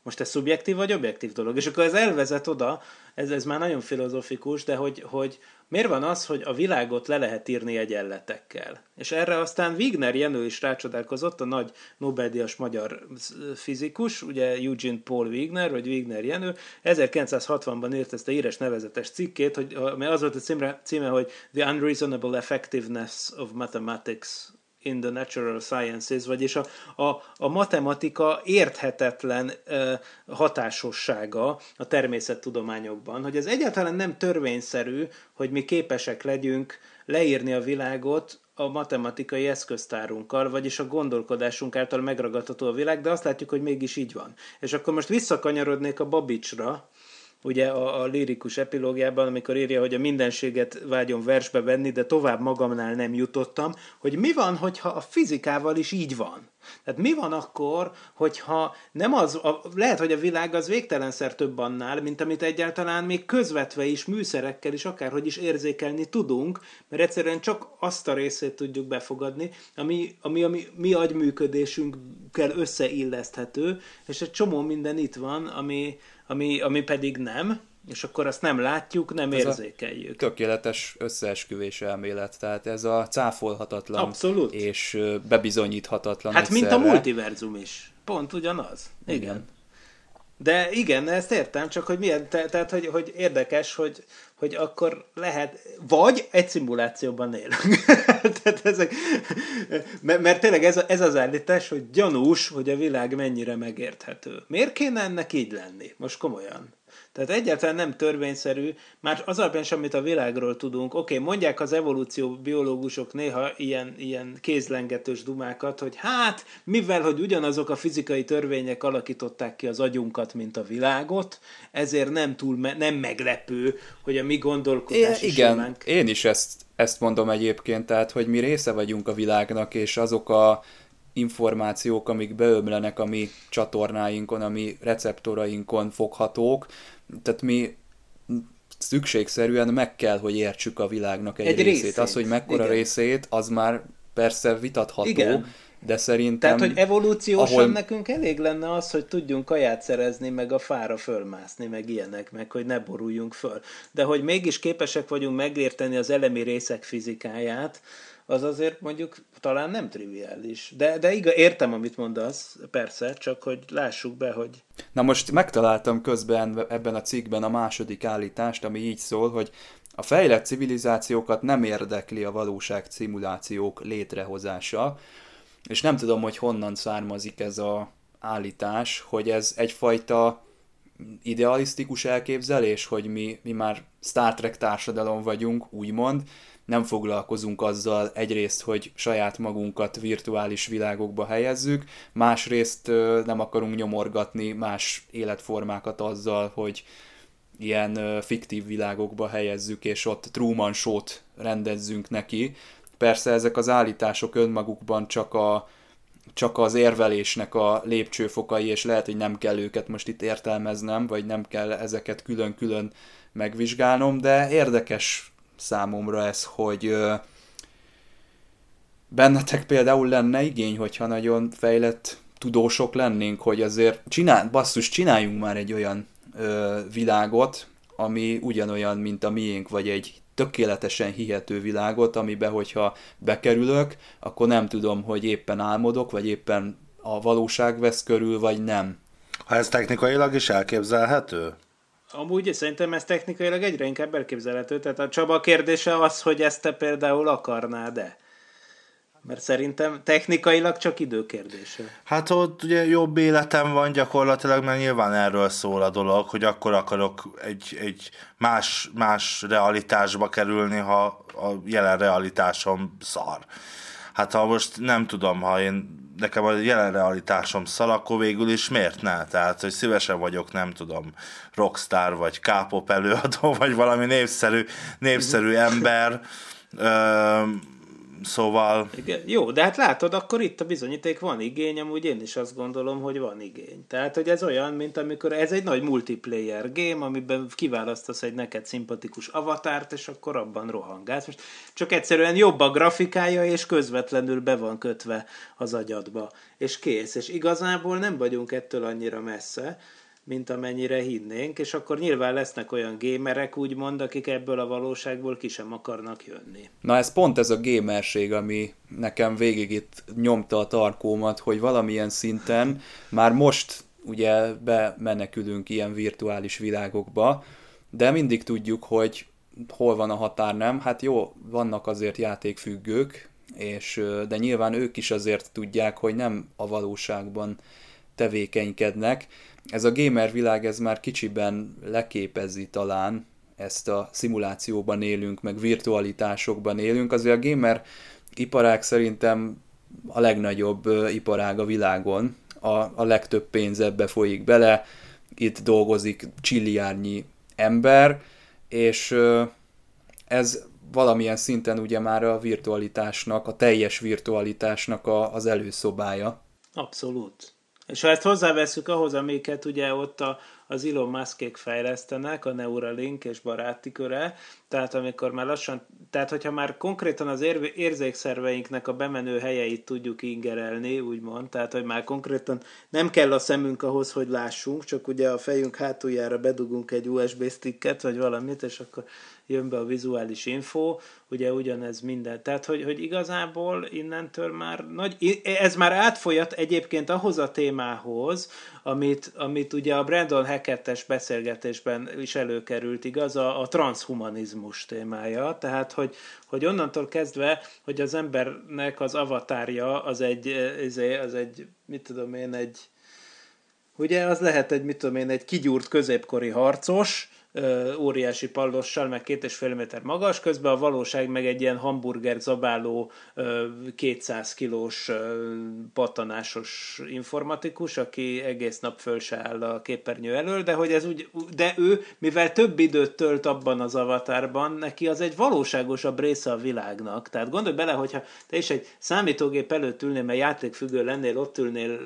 most ez szubjektív vagy objektív dolog, és akkor ez elvezet oda, ez, ez már nagyon filozofikus, de hogy, hogy miért van az, hogy a világot le lehet írni egyenletekkel? És erre aztán Wigner Jenő is rácsodálkozott, a nagy Nobel-díjas magyar fizikus, ugye Eugene Paul Wigner, vagy Wigner Jenő, ezerkilencszázhatvanban írt ezt a híres nevezetes cikkét, hogy, mert az volt a címe, hogy The Unreasonable Effectiveness of Mathematics in the Natural Sciences, vagyis a, a, a matematika érthetetlen ö, hatásossága a természettudományokban, hogy ez egyáltalán nem törvényszerű, hogy mi képesek legyünk leírni a világot a matematikai eszköztárunkkal, vagyis a gondolkodásunk által megragadható a világ, de azt látjuk, hogy mégis így van. És akkor most visszakanyarodnék a Babitsra, ugye a, a lírikus epilógiában, amikor írja, hogy a mindenséget vágyom versbe venni, de tovább magamnál nem jutottam, hogy mi van, hogyha a fizikával is így van? Tehát mi van akkor, hogyha nem az, a, lehet, hogy a világ az végtelenszer több annál, mint amit egyáltalán még közvetve is, műszerekkel is, akárhogy is érzékelni tudunk, mert egyszerűen csak azt a részét tudjuk befogadni, ami, ami, ami mi agyműködésünkkel összeilleszthető, és egy csomó minden itt van, ami... Ami, ami pedig nem, és akkor azt nem látjuk, nem ez érzékeljük. Tökéletes összeesküvés elmélet, tehát ez a cáfolhatatlan Abszolút. És bebizonyíthatatlan. Hát egyszerre. Mint a multiverzum is, pont ugyanaz. Igen. igen. De igen, ezt értem, csak hogy milyen, te, tehát hogy, hogy érdekes, hogy, hogy akkor lehet, vagy egy szimulációban élünk. tehát ezek, mert tényleg ez, ez az állítás, hogy gyanús, hogy a világ mennyire megérthető. Miért kéne ennek így lenni? Most komolyan. Tehát egyáltalán nem törvényszerű, már az alapján sem, amit a világról tudunk. Oké, okay, mondják az evolúcióbiológusok néha ilyen, ilyen kézlengetős dumákat, hogy hát, mivel, hogy ugyanazok a fizikai törvények alakították ki az agyunkat, mint a világot, ezért nem túl me- nem meglepő, hogy a mi gondolkodási simánk... Igen, én is ezt, ezt mondom egyébként, tehát, hogy mi része vagyunk a világnak, és azok a információk, amik beömlenek a mi csatornáinkon, a mi receptorainkon foghatók. Tehát mi szükségszerűen meg kell, hogy értsük a világnak egy, egy részét. részét. Az, hogy mekkora igen. részét, az már persze vitatható, igen. de szerintem... Tehát, hogy evolúciósan ahol... nekünk elég lenne az, hogy tudjunk kaját szerezni, meg a fára fölmászni, meg ilyenek, meg hogy ne boruljunk föl. De hogy mégis képesek vagyunk megérteni az elemi részek fizikáját, az azért mondjuk talán nem triviális. De, de igaz, értem, amit mondasz, persze, csak hogy lássuk be, hogy... Na most megtaláltam közben ebben a cikkben a második állítást, ami így szól, hogy a fejlett civilizációkat nem érdekli a valóság szimulációk létrehozása, és nem tudom, hogy honnan származik ez a állítás, hogy ez egyfajta idealisztikus elképzelés, hogy mi, mi már Star Trek társadalom vagyunk, úgymond, nem foglalkozunk azzal egyrészt, hogy saját magunkat virtuális világokba helyezzük, másrészt nem akarunk nyomorgatni más életformákat azzal, hogy ilyen fiktív világokba helyezzük, és ott Truman Show-t rendezzünk neki. Persze ezek az állítások önmagukban csak, a, csak az érvelésnek a lépcsőfokai, és lehet, hogy nem kell őket most itt értelmeznem, vagy nem kell ezeket külön-külön megvizsgálnom, de érdekes számomra ez, hogy ö, bennetek például lenne igény, hogyha nagyon fejlett tudósok lennénk, hogy azért csinál, basszus, csináljunk már egy olyan ö, világot, ami ugyanolyan, mint a miénk, vagy egy tökéletesen hihető világot, amiben, hogyha bekerülök, akkor nem tudom, hogy éppen álmodok, vagy éppen a valóság vesz körül, vagy nem. Ha ez technikailag is elképzelhető? Amúgy szerintem ez technikailag egyre inkább elképzelhető, tehát a Csaba kérdése az, hogy ezt te például akarnád-e? Mert szerintem technikailag csak időkérdése. Hát ott ugye jobb életem van gyakorlatilag, mert nyilván erről szól a dolog, hogy akkor akarok egy, egy más, más realitásba kerülni, ha a jelen realitásom szar. Hát ha most nem tudom, ha én nekem a jelen realitásom szar, akkor végül is miért ne? Tehát, hogy szívesen vagyok, nem tudom, rockstar, vagy K-pop előadó, vagy valami népszerű, népszerű ember, Ö- Szóval... Igen. Jó, de hát látod, akkor itt a bizonyíték van igény, amúgy én is azt gondolom, hogy van igény. Tehát, hogy ez olyan, mint amikor ez egy nagy multiplayer game, amiben kiválasztasz egy neked szimpatikus avatárt, és akkor abban rohangálsz. Most csak egyszerűen jobb a grafikája, és közvetlenül be van kötve az agyadba. És kész. És igazából nem vagyunk ettől annyira messze, mint amennyire hinnénk, és akkor nyilván lesznek olyan gémerek, úgymond, akik ebből a valóságból ki sem akarnak jönni. Na ez pont ez a gémerség, ami nekem végig itt nyomta a tarkómat, hogy valamilyen szinten már most ugye bemenekülünk ilyen virtuális világokba, de mindig tudjuk, hogy hol van a határ, nem? Hát jó, vannak azért játékfüggők, és, de nyilván ők is azért tudják, hogy nem a valóságban tevékenykednek. Ez a gamer világ, ez már kicsiben leképezi talán ezt a szimulációban élünk, meg virtualitásokban élünk. Azért a gamer iparág szerintem a legnagyobb iparág a világon. A, a legtöbb pénz ebbe folyik bele, itt dolgozik csilliárnyi ember, és ez valamilyen szinten ugye már a virtualitásnak, a teljes virtualitásnak a, az előszobája. Abszolút. És ha ezt hozzáveszünk ahhoz, amiket ugye ott a, az Elon Muskék fejlesztenek, a Neuralink és baráti köre, tehát amikor már lassan, tehát hogyha már konkrétan az ér, érzékszerveinknek a bemenő helyeit tudjuk ingerelni, úgymond, tehát hogy már konkrétan nem kell a szemünk ahhoz, hogy lássunk, csak ugye a fejünk hátuljára bedugunk egy u es bé sticket, vagy valamit, és akkor jön be a vizuális info, ugye ugyanez minden. Tehát, hogy, hogy igazából innentől már nagy, ez már átfolyat egyébként ahhoz a témához, amit, amit ugye a Brandon Hackett-es beszélgetésben is előkerült, igaz, a, a transhumanizmus témája. Tehát, hogy, hogy onnantól kezdve, hogy az embernek az avatárja az egy, az egy mit tudom én, egy, ugye az lehet egy, mit tudom én, egy kigyúrt középkori harcos, ö, óriási pallossal, meg két és fél méter magas, közben a valóság meg egy ilyen hamburger zabáló ö, kétszáz kilós ö, patanásos informatikus, aki egész nap föl se áll a képernyő elől, de hogy ez úgy, de ő, mivel több időt tölt abban az avatárban, neki az egy valóságosabb része a világnak. Tehát gondolj bele, hogyha te is egy számítógép előtt ülnél, mert játékfüggő lennél, ott ülnél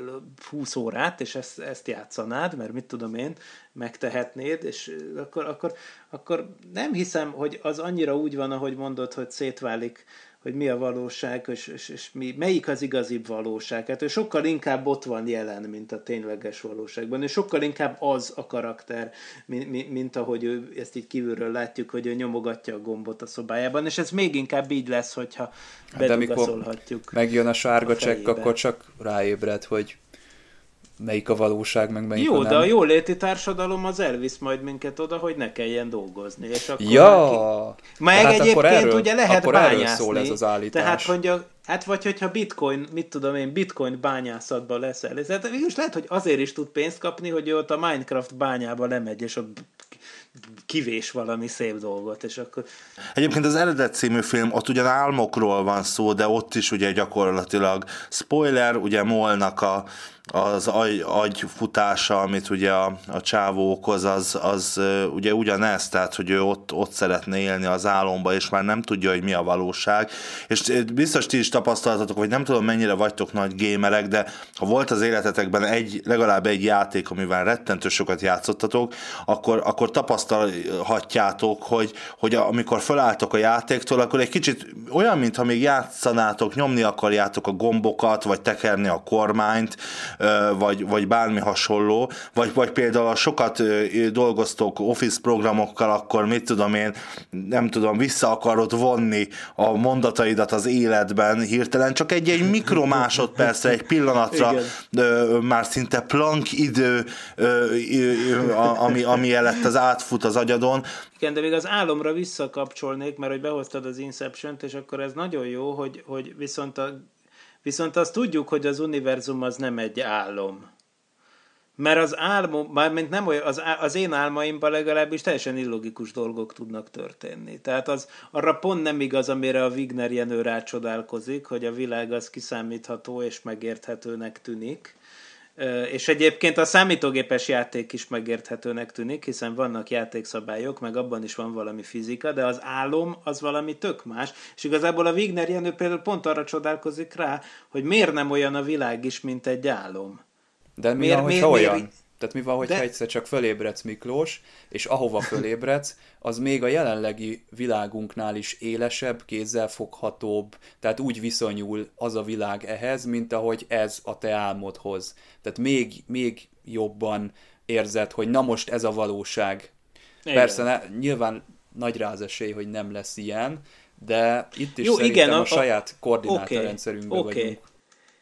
húsz órát, és ezt, ezt játszanád, mert mit tudom én, megtehetnéd, és akkor, akkor, akkor nem hiszem, hogy az annyira úgy van, ahogy mondod, hogy szétválik, hogy mi a valóság, és, és, és mi, melyik az igazibb valóság. Hát ő sokkal inkább ott van jelen, mint a tényleges valóságban, és sokkal inkább az a karakter, mint, mint, mint ahogy ő, ezt így kívülről látjuk, hogy ő nyomogatja a gombot a szobájában, és ez még inkább így lesz, hogyha bedugaszolhatjuk. Megjön a sárga csekk, akkor csak ráébred, hogy melyik a valóság, meg melyik jó, a nem. Jó, de a jóléti társadalom az elvisz majd minket oda, hogy ne kelljen dolgozni. És akkor ja! Ki... Meg hát egyébként erről, ugye lehet akkor bányászni. Erről szól ez az állítás. Tehát mondja, hát vagy hogyha bitcoin, mit tudom én, bitcoin bányászatban leszel. Ez, hát most lehet, hogy azért is tud pénzt kapni, hogy ő ott a Minecraft bányába lemegy, és ott kivés valami szép dolgot, és akkor... Egyébként az eredet című film, ott ugyan álmokról van szó, de ott is ugye gyakorlatilag spoiler, ugye Molnak a az agy, agy futása, amit ugye a, a csávó okoz, az, az ugye ugyanez, tehát hogy ő ott, ott szeretne élni az álomba, és már nem tudja, hogy mi a valóság. És biztos ti is tapasztaltatok, vagy nem tudom, mennyire vagytok nagy gémerek, de ha volt az életetekben egy, legalább egy játék, amivel rettentő sokat játszottatok, akkor, akkor tapasztalhatjátok, hogy, hogy amikor felálltok a játéktól, akkor egy kicsit olyan, mintha még játszanátok, nyomni akarjátok a gombokat, vagy tekerni a kormányt, Vagy, vagy bármi hasonló, vagy, vagy például a sokat dolgoztok office programokkal, akkor mit tudom én, nem tudom, vissza akarod vonni a mondataidat az életben hirtelen, csak egy-egy mikromásodpercre, egy pillanatra ö, már szinte Planck idő, ö, ö, ami, ami elett az átfut az agyadon. Igen, de még az álomra visszakapcsolnék, mert hogy behoztad az Inception-t, és akkor ez nagyon jó, hogy, hogy viszont a Viszont azt tudjuk, hogy az univerzum az nem egy álom. Mert az álmom, mármint nem olyan, az, az én álmaimban legalábbis teljesen illogikus dolgok tudnak történni. Tehát az, arra pont nem igaz, amire a Wigner Jenő rácsodálkozik, hogy a világ az kiszámítható és megérthetőnek tűnik. És egyébként a számítógépes játék is megérthetőnek tűnik, hiszen vannak játékszabályok, meg abban is van valami fizika, de az álom az valami tök más. És igazából a Wigner Jenő például pont arra csodálkozik rá, hogy miért nem olyan a világ is, mint egy álom. De mi van, hogyha olyan? Miért? Tehát mi van, hogyha de... egyszer csak fölébredsz, Miklós, és ahova fölébredsz, az még a jelenlegi világunknál is élesebb, kézzelfoghatóbb, tehát úgy viszonyul az a világ ehhez, mint ahogy ez a te álmodhoz. Tehát még, még jobban érzed, hogy na most ez a valóság. Igen. Persze nyilván nagy ráz esély, hogy nem lesz ilyen, de itt is jó, szerintem igen, a, a saját koordinátorrendszerünkben okay, vagyunk. Okay.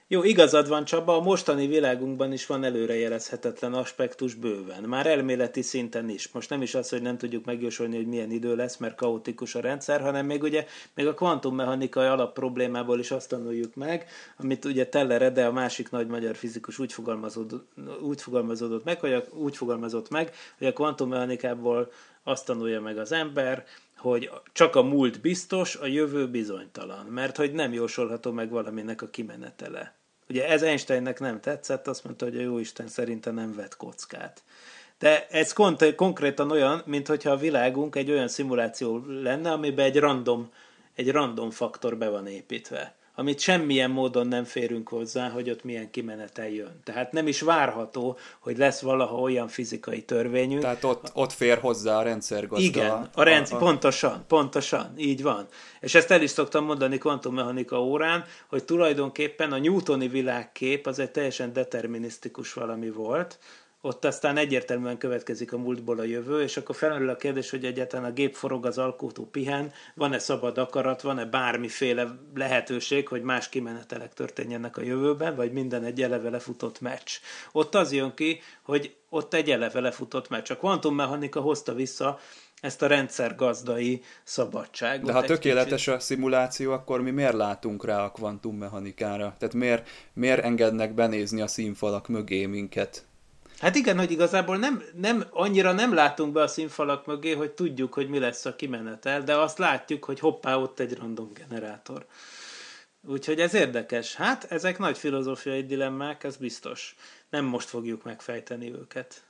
Jó, igazad van, Csaba, a mostani világunkban is van előrejelezhetetlen aspektus bőven. Már elméleti szinten is. Most nem is az, hogy nem tudjuk megjósolni, hogy milyen idő lesz, mert kaotikus a rendszer, hanem még ugye még a kvantummechanikai alapproblémából is azt tanuljuk meg, amit ugye Teller, de a másik nagy magyar fizikus úgy fogalmazódott, úgy fogalmazódott meg, hogy a, úgy fogalmazott meg, hogy a kvantummechanikából azt tanulja meg az ember, hogy csak a múlt biztos, a jövő bizonytalan, mert hogy nem jósolható meg valaminek a kimenetele. Ugye ez Einsteinnek nem tetszett, azt mondta, hogy a jóisten szerinte nem vett kockát. De ez kon- konkrétan olyan, mint hogyha a világunk egy olyan szimuláció lenne, amiben egy random, egy random faktor be van építve, amit semmilyen módon nem férünk hozzá, hogy ott milyen kimenetel jön. Tehát nem is várható, hogy lesz valaha olyan fizikai törvényünk. Tehát ott, ott fér hozzá a rendszergazda. Igen, a rendszer, a, a... pontosan, pontosan, így van. És ezt el is szoktam mondani kvantummechanika órán, hogy tulajdonképpen a newtoni világkép az egy teljesen determinisztikus valami volt, ott aztán egyértelműen következik a múltból a jövő, és akkor felmerül a kérdés, hogy egyáltalán a gép forog, az alkotó pihen, van-e szabad akarat, van-e bármiféle lehetőség, hogy más kimenetelek történjenek a jövőben, vagy minden egy eleve lefutott meccs. Ott az jön ki, hogy ott egy eleve lefutott meccs. A kvantummechanika hozta vissza ezt a rendszergazdai szabadságot. De ha tökéletes kicsit... a szimuláció, akkor mi miért látunk rá a kvantummechanikára? Tehát miért, miért engednek benézni a színfalak mögé minket? Hát igen, hogy igazából nem, nem, annyira nem látunk be a színfalak mögé, hogy tudjuk, hogy mi lesz a kimenetel, de azt látjuk, hogy hoppá, ott egy random generátor. Úgyhogy ez érdekes. Hát, ezek nagy filozófiai dilemmák, ez biztos. Nem most fogjuk megfejteni őket.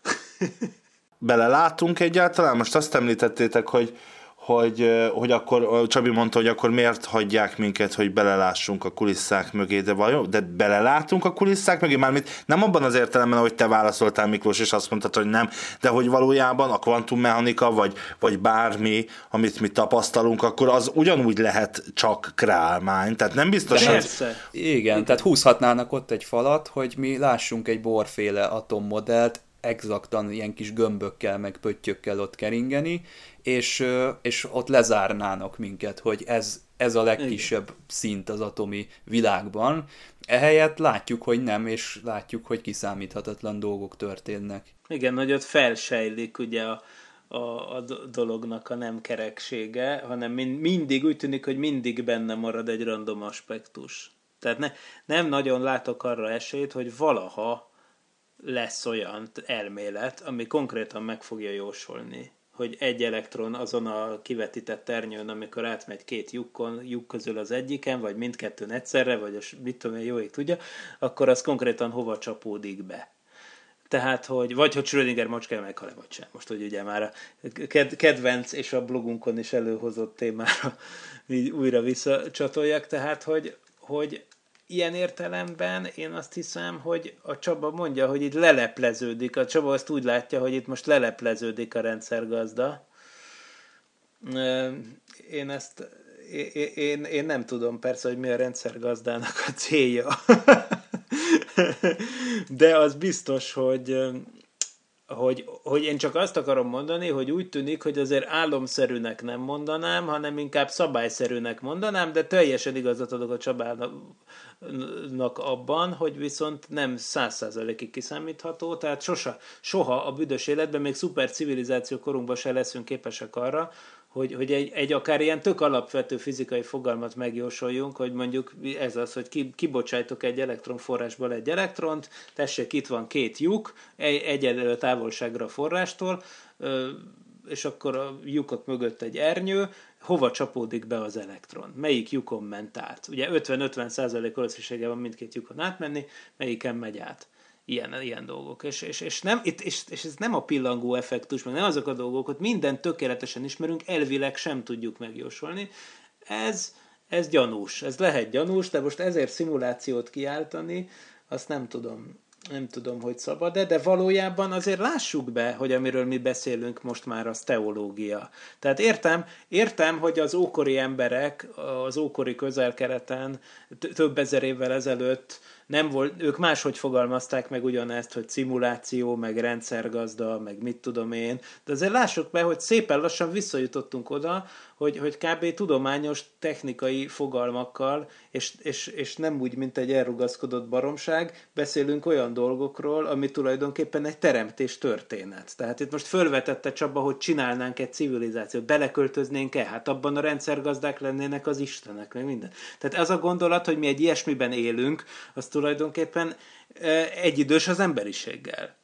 Belelátunk egyáltalán? Most azt említettétek, hogy, hogy, hogy akkor, Csabi mondta, hogy akkor miért hagyják minket, hogy belelássunk a kulisszák mögé, de vajon, de belelátunk a kulisszák mögé? Mármint nem abban az értelemben, hogy te válaszoltál, Miklós, és azt mondtad, hogy nem, de hogy valójában a kvantummechanika, vagy, vagy bármi, amit mi tapasztalunk, akkor az ugyanúgy lehet csak králmány. Tehát nem biztos, hogy... Igen, tehát húzhatnának ott egy falat, hogy mi lássunk egy borféle atommodellt, exaktan ilyen kis gömbökkel, meg pöttyökkel ott keringeni, és, és ott lezárnának minket, hogy ez, ez a legkisebb szint az atomi világban. Ehelyett látjuk, hogy nem, és látjuk, hogy kiszámíthatatlan dolgok történnek. Igen, hogy ott felsejlik ugye a, a, a dolognak a nem kereksége, hanem mindig úgy tűnik, hogy mindig benne marad egy random aspektus. Tehát ne, nem nagyon látok arra esélyt, hogy valaha lesz olyan elmélet, ami konkrétan meg fogja jósolni, hogy egy elektron azon a kivetített ternyőn, amikor átmegy két lyukon, lyuk közül az egyiken, vagy mindkettőn egyszerre, vagy a, mit tudom én, jó ég tudja, akkor az konkrétan hova csapódik be. Tehát, hogy vagy hogy Schrödinger macskája meghal-e, vagy sem. Most, hogy ugye már a kedvenc és a blogunkon is előhozott témára újra visszacsatoljak, tehát, hogy, hogy ilyen értelemben én azt hiszem, hogy a Csaba mondja, hogy itt lelepleződik. A Csaba azt úgy látja, hogy itt most lelepleződik a rendszergazda. Én ezt én, én, én nem tudom persze, hogy mi a rendszergazdának a célja. De az biztos, hogy, hogy, hogy én csak azt akarom mondani, hogy úgy tűnik, hogy azért álomszerűnek nem mondanám, hanem inkább szabályszerűnek mondanám, de teljesen igazat adok a Csabának abban, hogy viszont nem száz százalékig kiszámítható, tehát sosa, soha a büdös életben, még szuper civilizáció korunkban se leszünk képesek arra, hogy, hogy egy, egy akár ilyen tök alapvető fizikai fogalmat megjósoljunk, hogy mondjuk ez az, hogy ki, kibocsájtok egy elektronforrásból egy elektront, tessék, itt van két lyuk, egy, egyenlő távolságra a forrástól, és akkor a lyukak mögött egy ernyő, hova csapódik be az elektron? Melyik lyukon ment át? Ugye ötven-ötven százalék valószínűsége van mindkét lyukon átmenni, melyiken megy át? Ilyen, ilyen dolgok. És, és, és, nem, és, és ez nem a pillangó effektus, meg nem azok a dolgok, hogy mindent tökéletesen ismerünk, elvileg sem tudjuk megjósolni. Ez, ez gyanús. Ez lehet gyanús, de most ezért szimulációt kiáltani, azt nem tudom. Nem tudom, hogy szabad-e, de valójában azért lássuk be, hogy amiről mi beszélünk most már, az teológia. Tehát értem, értem, hogy az ókori emberek az ókori közelkeleten több ezer évvel ezelőtt nem volt, ők máshogy fogalmazták meg ugyanezt, hogy szimuláció, meg rendszergazda, meg mit tudom én, de azért lássuk be, hogy szépen lassan visszajutottunk oda, hogy, hogy kb. Tudományos, technikai fogalmakkal, és, és, és nem úgy, mint egy elrugaszkodott baromság, beszélünk olyan dolgokról, ami tulajdonképpen egy teremtés történet. Tehát itt most fölvetette Csaba, hogy csinálnánk egy civilizációt, beleköltöznénk-e, hát abban a rendszergazdák lennének az istenek, meg minden. Tehát az a gondolat, hogy mi egy ilyesmiben élünk, az tulajdonképpen egyidős az emberiséggel. De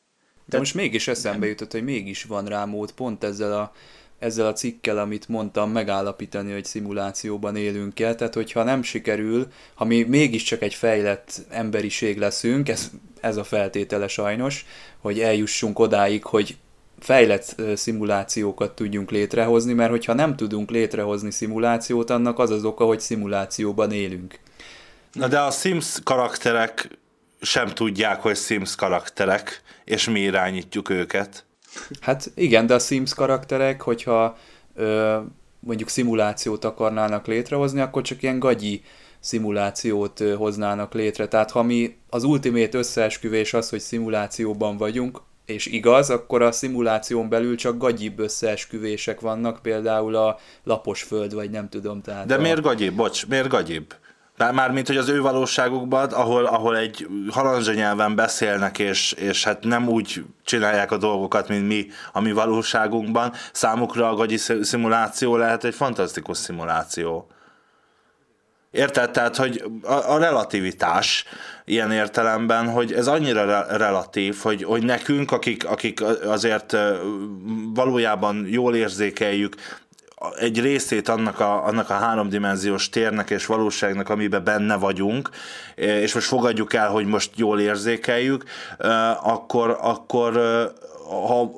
Te most mégis eszembe jutott, hogy mégis van rá mód pont ezzel a, ezzel a cikkel, amit mondtam, megállapítani, hogy szimulációban élünk-e. Tehát, hogyha nem sikerül, ha mi mégiscsak egy fejlett emberiség leszünk, ez, ez a feltétele sajnos, hogy eljussunk odáig, hogy fejlett szimulációkat tudjunk létrehozni, mert hogyha nem tudunk létrehozni szimulációt, annak az az oka, hogy szimulációban élünk. Na de a Sims karakterek sem tudják, hogy Sims karakterek, és mi irányítjuk őket. Hát igen, de a Sims karakterek, hogyha ö, mondjuk szimulációt akarnának létrehozni, akkor csak ilyen gagyi szimulációt ö, hoznának létre. Tehát ha mi az ultimate összeesküvés az, hogy szimulációban vagyunk, és igaz, akkor a szimuláción belül csak gagyibb összeesküvések vannak, például a lapos föld, vagy nem tudom. Tehát de a... miért gagyibb? Bocs, miért gagyibb? Mármint, hogy az ő valóságukban, ahol, ahol egy halandzsanyelven beszélnek, és, és hát nem úgy csinálják a dolgokat, mint mi a mi valóságunkban, számukra a gagyi szimuláció lehet egy fantasztikus szimuláció. Érted? Tehát, hogy a, a relativitás ilyen értelemben, hogy ez annyira re- relatív, hogy, hogy nekünk, akik, akik azért valójában jól érzékeljük egy részét annak a, annak a háromdimenziós térnek és valóságnak, amiben benne vagyunk, és most fogadjuk el, hogy most jól érzékeljük, akkor, akkor ha...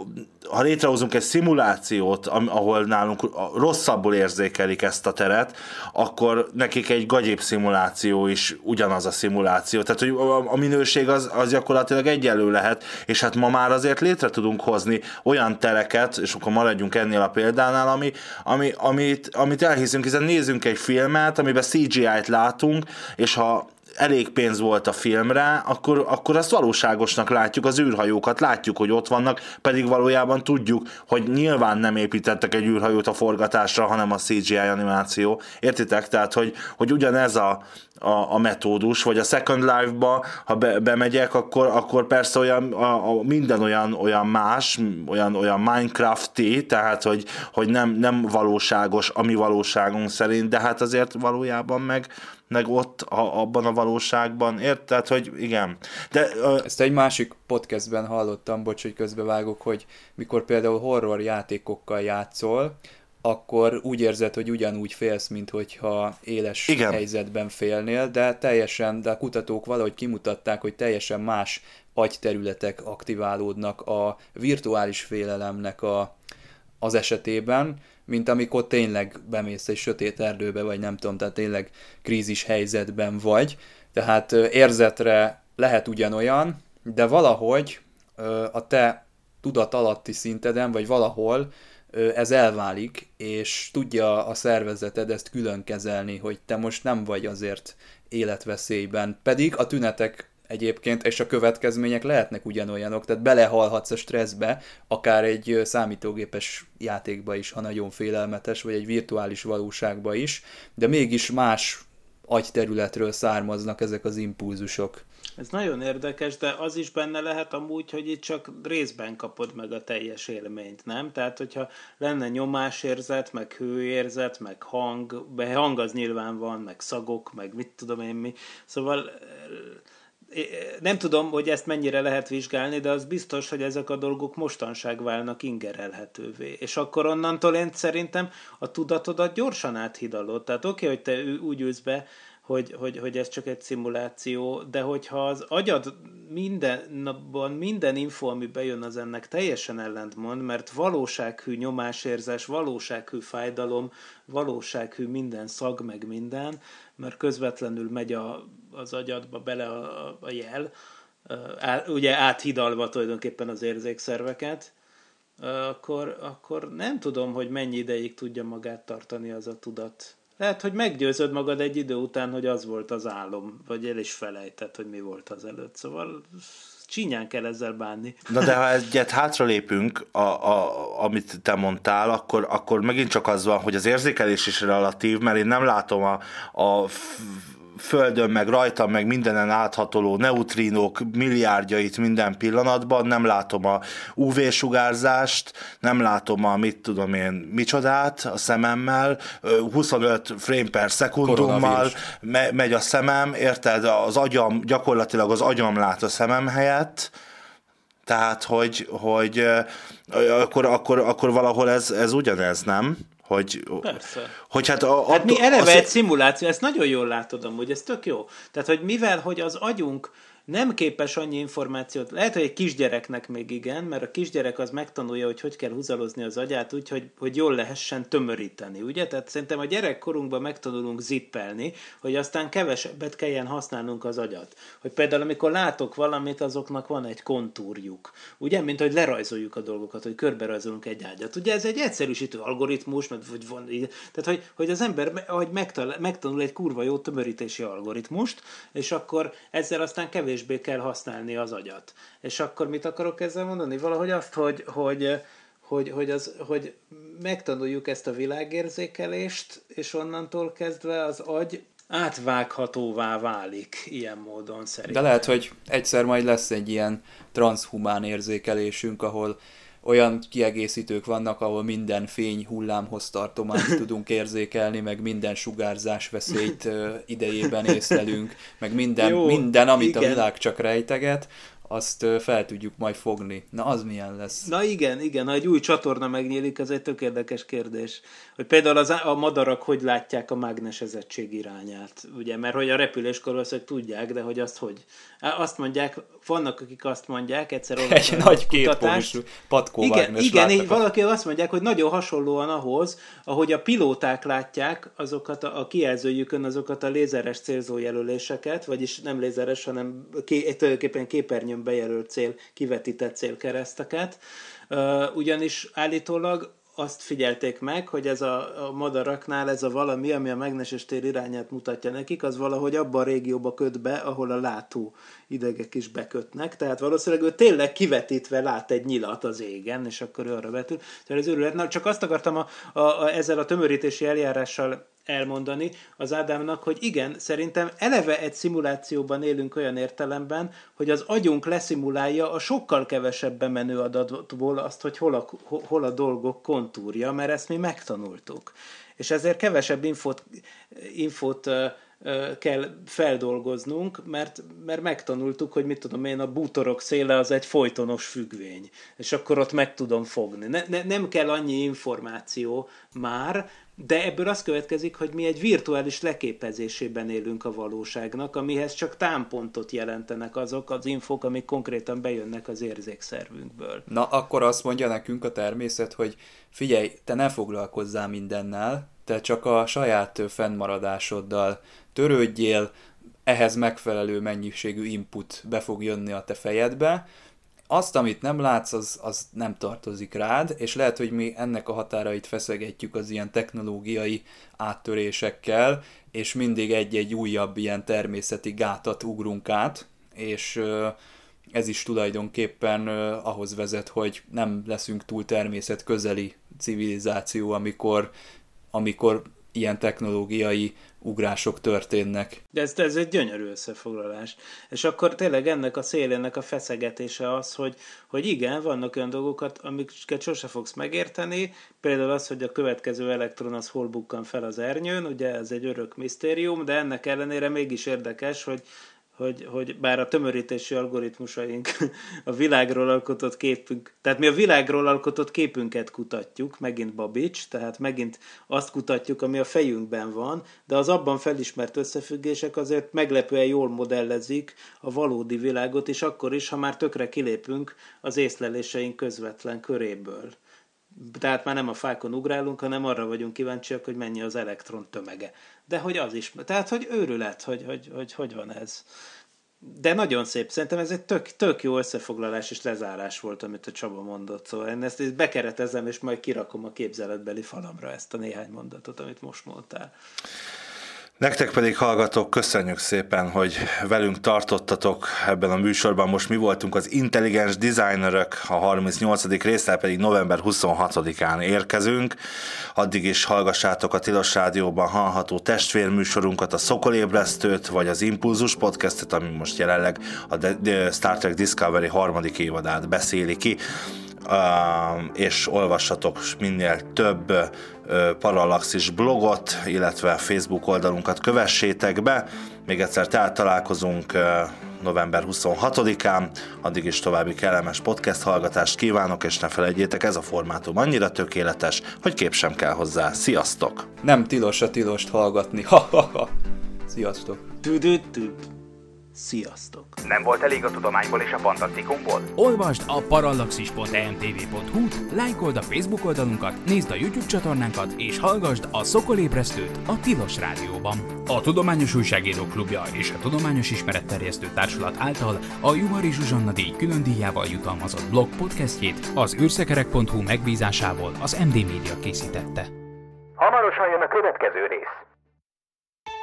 ha létrehozunk egy szimulációt, ahol nálunk rosszabbul érzékelik ezt a teret, akkor nekik egy gagyibb szimuláció is ugyanaz a szimuláció. Tehát, hogy a minőség az, az gyakorlatilag egyenlő lehet, és hát ma már azért létre tudunk hozni olyan tereket, és akkor maradjunk ennél a példánál, ami, ami, amit, amit elhiszünk, hiszen nézzünk egy filmet, amiben cé gé í-t látunk, és ha elég pénz volt a filmre, akkor, akkor azt valóságosnak látjuk, az űrhajókat látjuk, hogy ott vannak, pedig valójában tudjuk, hogy nyilván nem építettek egy űrhajót a forgatásra, hanem a cé gé í animáció. Értitek? Tehát, hogy, hogy ugyanez a, a, a metódus, vagy a Second Life-ba, ha be, bemegyek, akkor, akkor persze olyan, a, a minden olyan, olyan más, olyan, olyan Minecraft-i, tehát, hogy, hogy nem, nem valóságos a mi valóságunk szerint, de hát azért valójában meg meg ott, a, abban a valóságban, érted? Tehát, hogy igen. De, ö... ezt egy másik podcastben hallottam, bocs, hogy közbevágok, hogy mikor például horror játékokkal játszol, akkor úgy érzed, hogy ugyanúgy félsz, mint hogyha éles igen. helyzetben félnél, de teljesen, de a kutatók valahogy kimutatták, hogy teljesen más agyterületek aktiválódnak a virtuális félelemnek a, az esetében, mint amikor tényleg bemész egy sötét erdőbe, vagy nem tudom, tehát tényleg krízis helyzetben vagy. Tehát érzetre lehet ugyanolyan, de valahogy a te tudatalatti szinteden, vagy valahol ez elválik, és tudja a szervezeted ezt külön kezelni, hogy te most nem vagy azért életveszélyben. Pedig a tünetek egyébként, és a következmények lehetnek ugyanolyanok, tehát belehalhatsz a stresszbe, akár egy számítógépes játékba is, ha nagyon félelmetes, vagy egy virtuális valóságba is, de mégis más agyterületről származnak ezek az impulzusok. Ez nagyon érdekes, de az is benne lehet amúgy, hogy itt csak részben kapod meg a teljes élményt, nem? Tehát, hogyha lenne nyomásérzet, meg hőérzet, meg hang, hang az nyilván van, meg szagok, meg mit tudom én mi, szóval... nem tudom, hogy ezt mennyire lehet vizsgálni, de az biztos, hogy ezek a dolgok mostanság válnak ingerelhetővé. És akkor onnantól én szerintem a tudatodat gyorsan áthidalod. Tehát oké, okay, hogy te úgy ülsz be, hogy, hogy, hogy ez csak egy szimuláció, de hogyha az agyad minden napban, minden info, ami bejön, az ennek teljesen ellentmond, mert valósághű nyomásérzés, valósághű fájdalom, valósághű minden szag, meg minden, mert közvetlenül megy a, az agyadba bele a, a, a jel, á, ugye áthidalva tulajdonképpen az érzékszerveket, akkor, akkor nem tudom, hogy mennyi ideig tudja magát tartani az a tudat. Lehet, hogy meggyőzöd magad egy idő után, hogy az volt az álom, vagy el is felejtett, hogy mi volt az előtt. Szóval csinyán kell ezzel bánni. Na de ha egyet hátralépünk, a, a, amit te mondtál, akkor, akkor megint csak az van, hogy az érzékelés is relatív, mert én nem látom a... a Földön, meg rajtam, meg mindenen áthatoló neutrínók milliárdjait minden pillanatban, nem látom a ú vé-sugárzást, nem látom a mit tudom én micsodát a szememmel, huszonöt frame per szekundummal me- megy a szemem, érted? Az agyam, gyakorlatilag az agyam lát a szemem helyett, tehát hogy, hogy akkor, akkor, akkor valahol ez, ez ugyanez, nem? Hogy, persze. Hogy hát, a, hát mi eleve az... egy szimuláció, ezt nagyon jól látod amúgy, ez tök jó. Tehát, hogy mivel, hogy az agyunk nem képes annyi információt, lehet, hogy egy kisgyereknek még igen, mert a kisgyerek az megtanulja, hogy hogy kell húzalozni az agyát úgy, hogy, hogy jól lehessen tömöríteni, ugye? Tehát szerintem a gyerekkorunkban megtanulunk zippelni, hogy aztán kevesebbet kelljen használnunk az agyat. Hogy például amikor látok valamit, azoknak van egy kontúrjuk, ugye? Mint hogy lerajzoljuk a dolgokat, hogy körberajzolunk egy ágyat. Ugye ez egy egyszerűsítő algoritmus, vagy van, tehát hogy, hogy az ember hogy megtalál, megtanul egy kurva jó tömörítési algoritmust, és akkor ezzel aztán kevés kevésbé kell használni az agyat. És akkor mit akarok ezzel mondani? Valahogy azt, hogy, hogy, hogy, hogy, az, hogy megtanuljuk ezt a világérzékelést, és onnantól kezdve az agy átvághatóvá válik ilyen módon szerintem. De lehet, hogy egyszer majd lesz egy ilyen transhumán érzékelésünk, ahol olyan kiegészítők vannak, ahol minden fény hullámhoz tartományt tudunk érzékelni, meg minden sugárzás veszélyt idejében észlelünk, meg minden, jó, minden amit igen. a világ csak rejteget, azt fel tudjuk majd fogni. Na, az milyen lesz? Na igen, igen, ha egy új csatorna megnyílik, ez egy tök érdekes kérdés. Hogy például az, a madarak hogy látják a mágnesezettség irányát, ugye, mert hogy a repüléskor az, hogy tudják, de hogy azt hogy? Azt mondják, vannak akik azt mondják, egyszer egy nagy kétpólusú patkómágnes igen, igen, valaki azt mondják, hogy nagyon hasonlóan ahhoz, ahogy a pilóták látják azokat a, a kijelzőjükön azokat a lézeres célzójelöléseket, vagyis nem lézeres, hanem ké, tulajdonképpen képernyőn bejelölt cél, kivetített célkereszteket, ugyanis állítólag azt figyelték meg, hogy ez a, a madaraknál ez a valami, ami a mágneses tér irányát mutatja nekik, az valahogy abban a régióba köt be, ahol a látó idegek is bekötnek. Tehát valószínűleg ő tényleg kivetítve lát egy nyilat az égen, és akkor ő arra vetül. Tehát ez őrület. Na, csak azt akartam a, a, a, ezzel a tömörítési eljárással elmondani az Ádámnak, hogy igen, szerintem eleve egy szimulációban élünk olyan értelemben, hogy az agyunk leszimulálja a sokkal kevesebb bemenő adatból azt, hogy hol a, hol a dolgok kontúrja, mert ezt mi megtanultuk. És ezért kevesebb infót, infót kell feldolgoznunk, mert, mert megtanultuk, hogy mit tudom én, a bútorok széle az egy folytonos függvény, és akkor ott meg tudom fogni. Ne, ne, nem kell annyi információ már, de ebből az következik, hogy mi egy virtuális leképezésében élünk a valóságnak, amihez csak támpontot jelentenek azok az infók, amik konkrétan bejönnek az érzékszervünkből. Na, akkor azt mondja nekünk a természet, hogy figyelj, te ne foglalkozzál mindennel, te csak a saját fennmaradásoddal törődjél, ehhez megfelelő mennyiségű input be fog jönni a te fejedbe, azt, amit nem látsz, az, az nem tartozik rád, és lehet, hogy mi ennek a határait feszegetjük az ilyen technológiai áttörésekkel, és mindig egy-egy újabb ilyen természeti gátat ugrunk át, és ez is tulajdonképpen ahhoz vezet, hogy nem leszünk túl természetközeli civilizáció, amikor, amikor ilyen technológiai ugrások történnek. De ez, ez egy gyönyörű összefoglalás. És akkor tényleg ennek a szélének a feszegetése az, hogy, hogy igen, vannak olyan dolgokat, amiket sose fogsz megérteni, például az, hogy a következő elektron az hol bukkan fel az ernyőn, ugye ez egy örök misztérium, de ennek ellenére mégis érdekes, hogy Hogy, hogy bár a tömörítési algoritmusaink a világról alkotott képünk, tehát mi a világról alkotott képünket kutatjuk, megint Babits, tehát megint azt kutatjuk, ami a fejünkben van, de az abban felismert összefüggések azért meglepően jól modellezik a valódi világot, és akkor is, ha már tökre kilépünk az észleléseink közvetlen köréből. Tehát már nem a fákon ugrálunk, hanem arra vagyunk kíváncsiak, hogy mennyi az elektron tömege. De hogy az is, tehát hogy őrület, hogy hogy, hogy, hogy van ez. De nagyon szép, szerintem ez egy tök, tök jó összefoglalás és lezárás volt, amit a Csaba mondott. Szóval én ezt, ezt bekeretezem, és majd kirakom a képzeletbeli falamra ezt a néhány mondatot, amit most mondtál. Nektek pedig, hallgatók, köszönjük szépen, hogy velünk tartottatok ebben a műsorban. Most mi voltunk az Intelligens Designerök, a harmincnyolcadik résztel pedig november huszonhatodikán érkezünk. Addig is hallgassátok a Tilos Rádióban hallható testvérműsorunkat, a Szokolébresztőt, vagy az Impulzus podcastet, ami most jelenleg a Star Trek Discovery harmadik évadát beszéli ki. Uh, és olvassatok minél több uh, Parallaxis blogot, illetve Facebook oldalunkat kövessétek be. Még egyszer tehát találkozunk uh, november huszonhatodikán, addig is további kellemes podcast hallgatást kívánok, és ne felejtjétek, ez a formátum annyira tökéletes, hogy kép sem kell hozzá. Sziasztok! Nem tilos a tilost hallgatni. Ha, ha, ha. Sziasztok! Sziasztok! Nem volt elég a tudományból és a fantasztikumból? Olvasd a parallaxis pont em té vé pont hú-t, lájkold a Facebook oldalunkat, nézd a YouTube csatornánkat, és hallgasd a Szokolébresztőt a Tilos Rádióban. A Tudományos Újságírók Klubja és a Tudományos Ismeretterjesztő Társulat által a Juhari Zsuzsanna-díj külön díjával jutalmazott blog podcastjét az űrszekerek pont hú megbízásából az em dé Media készítette. Hamarosan jön a következő rész!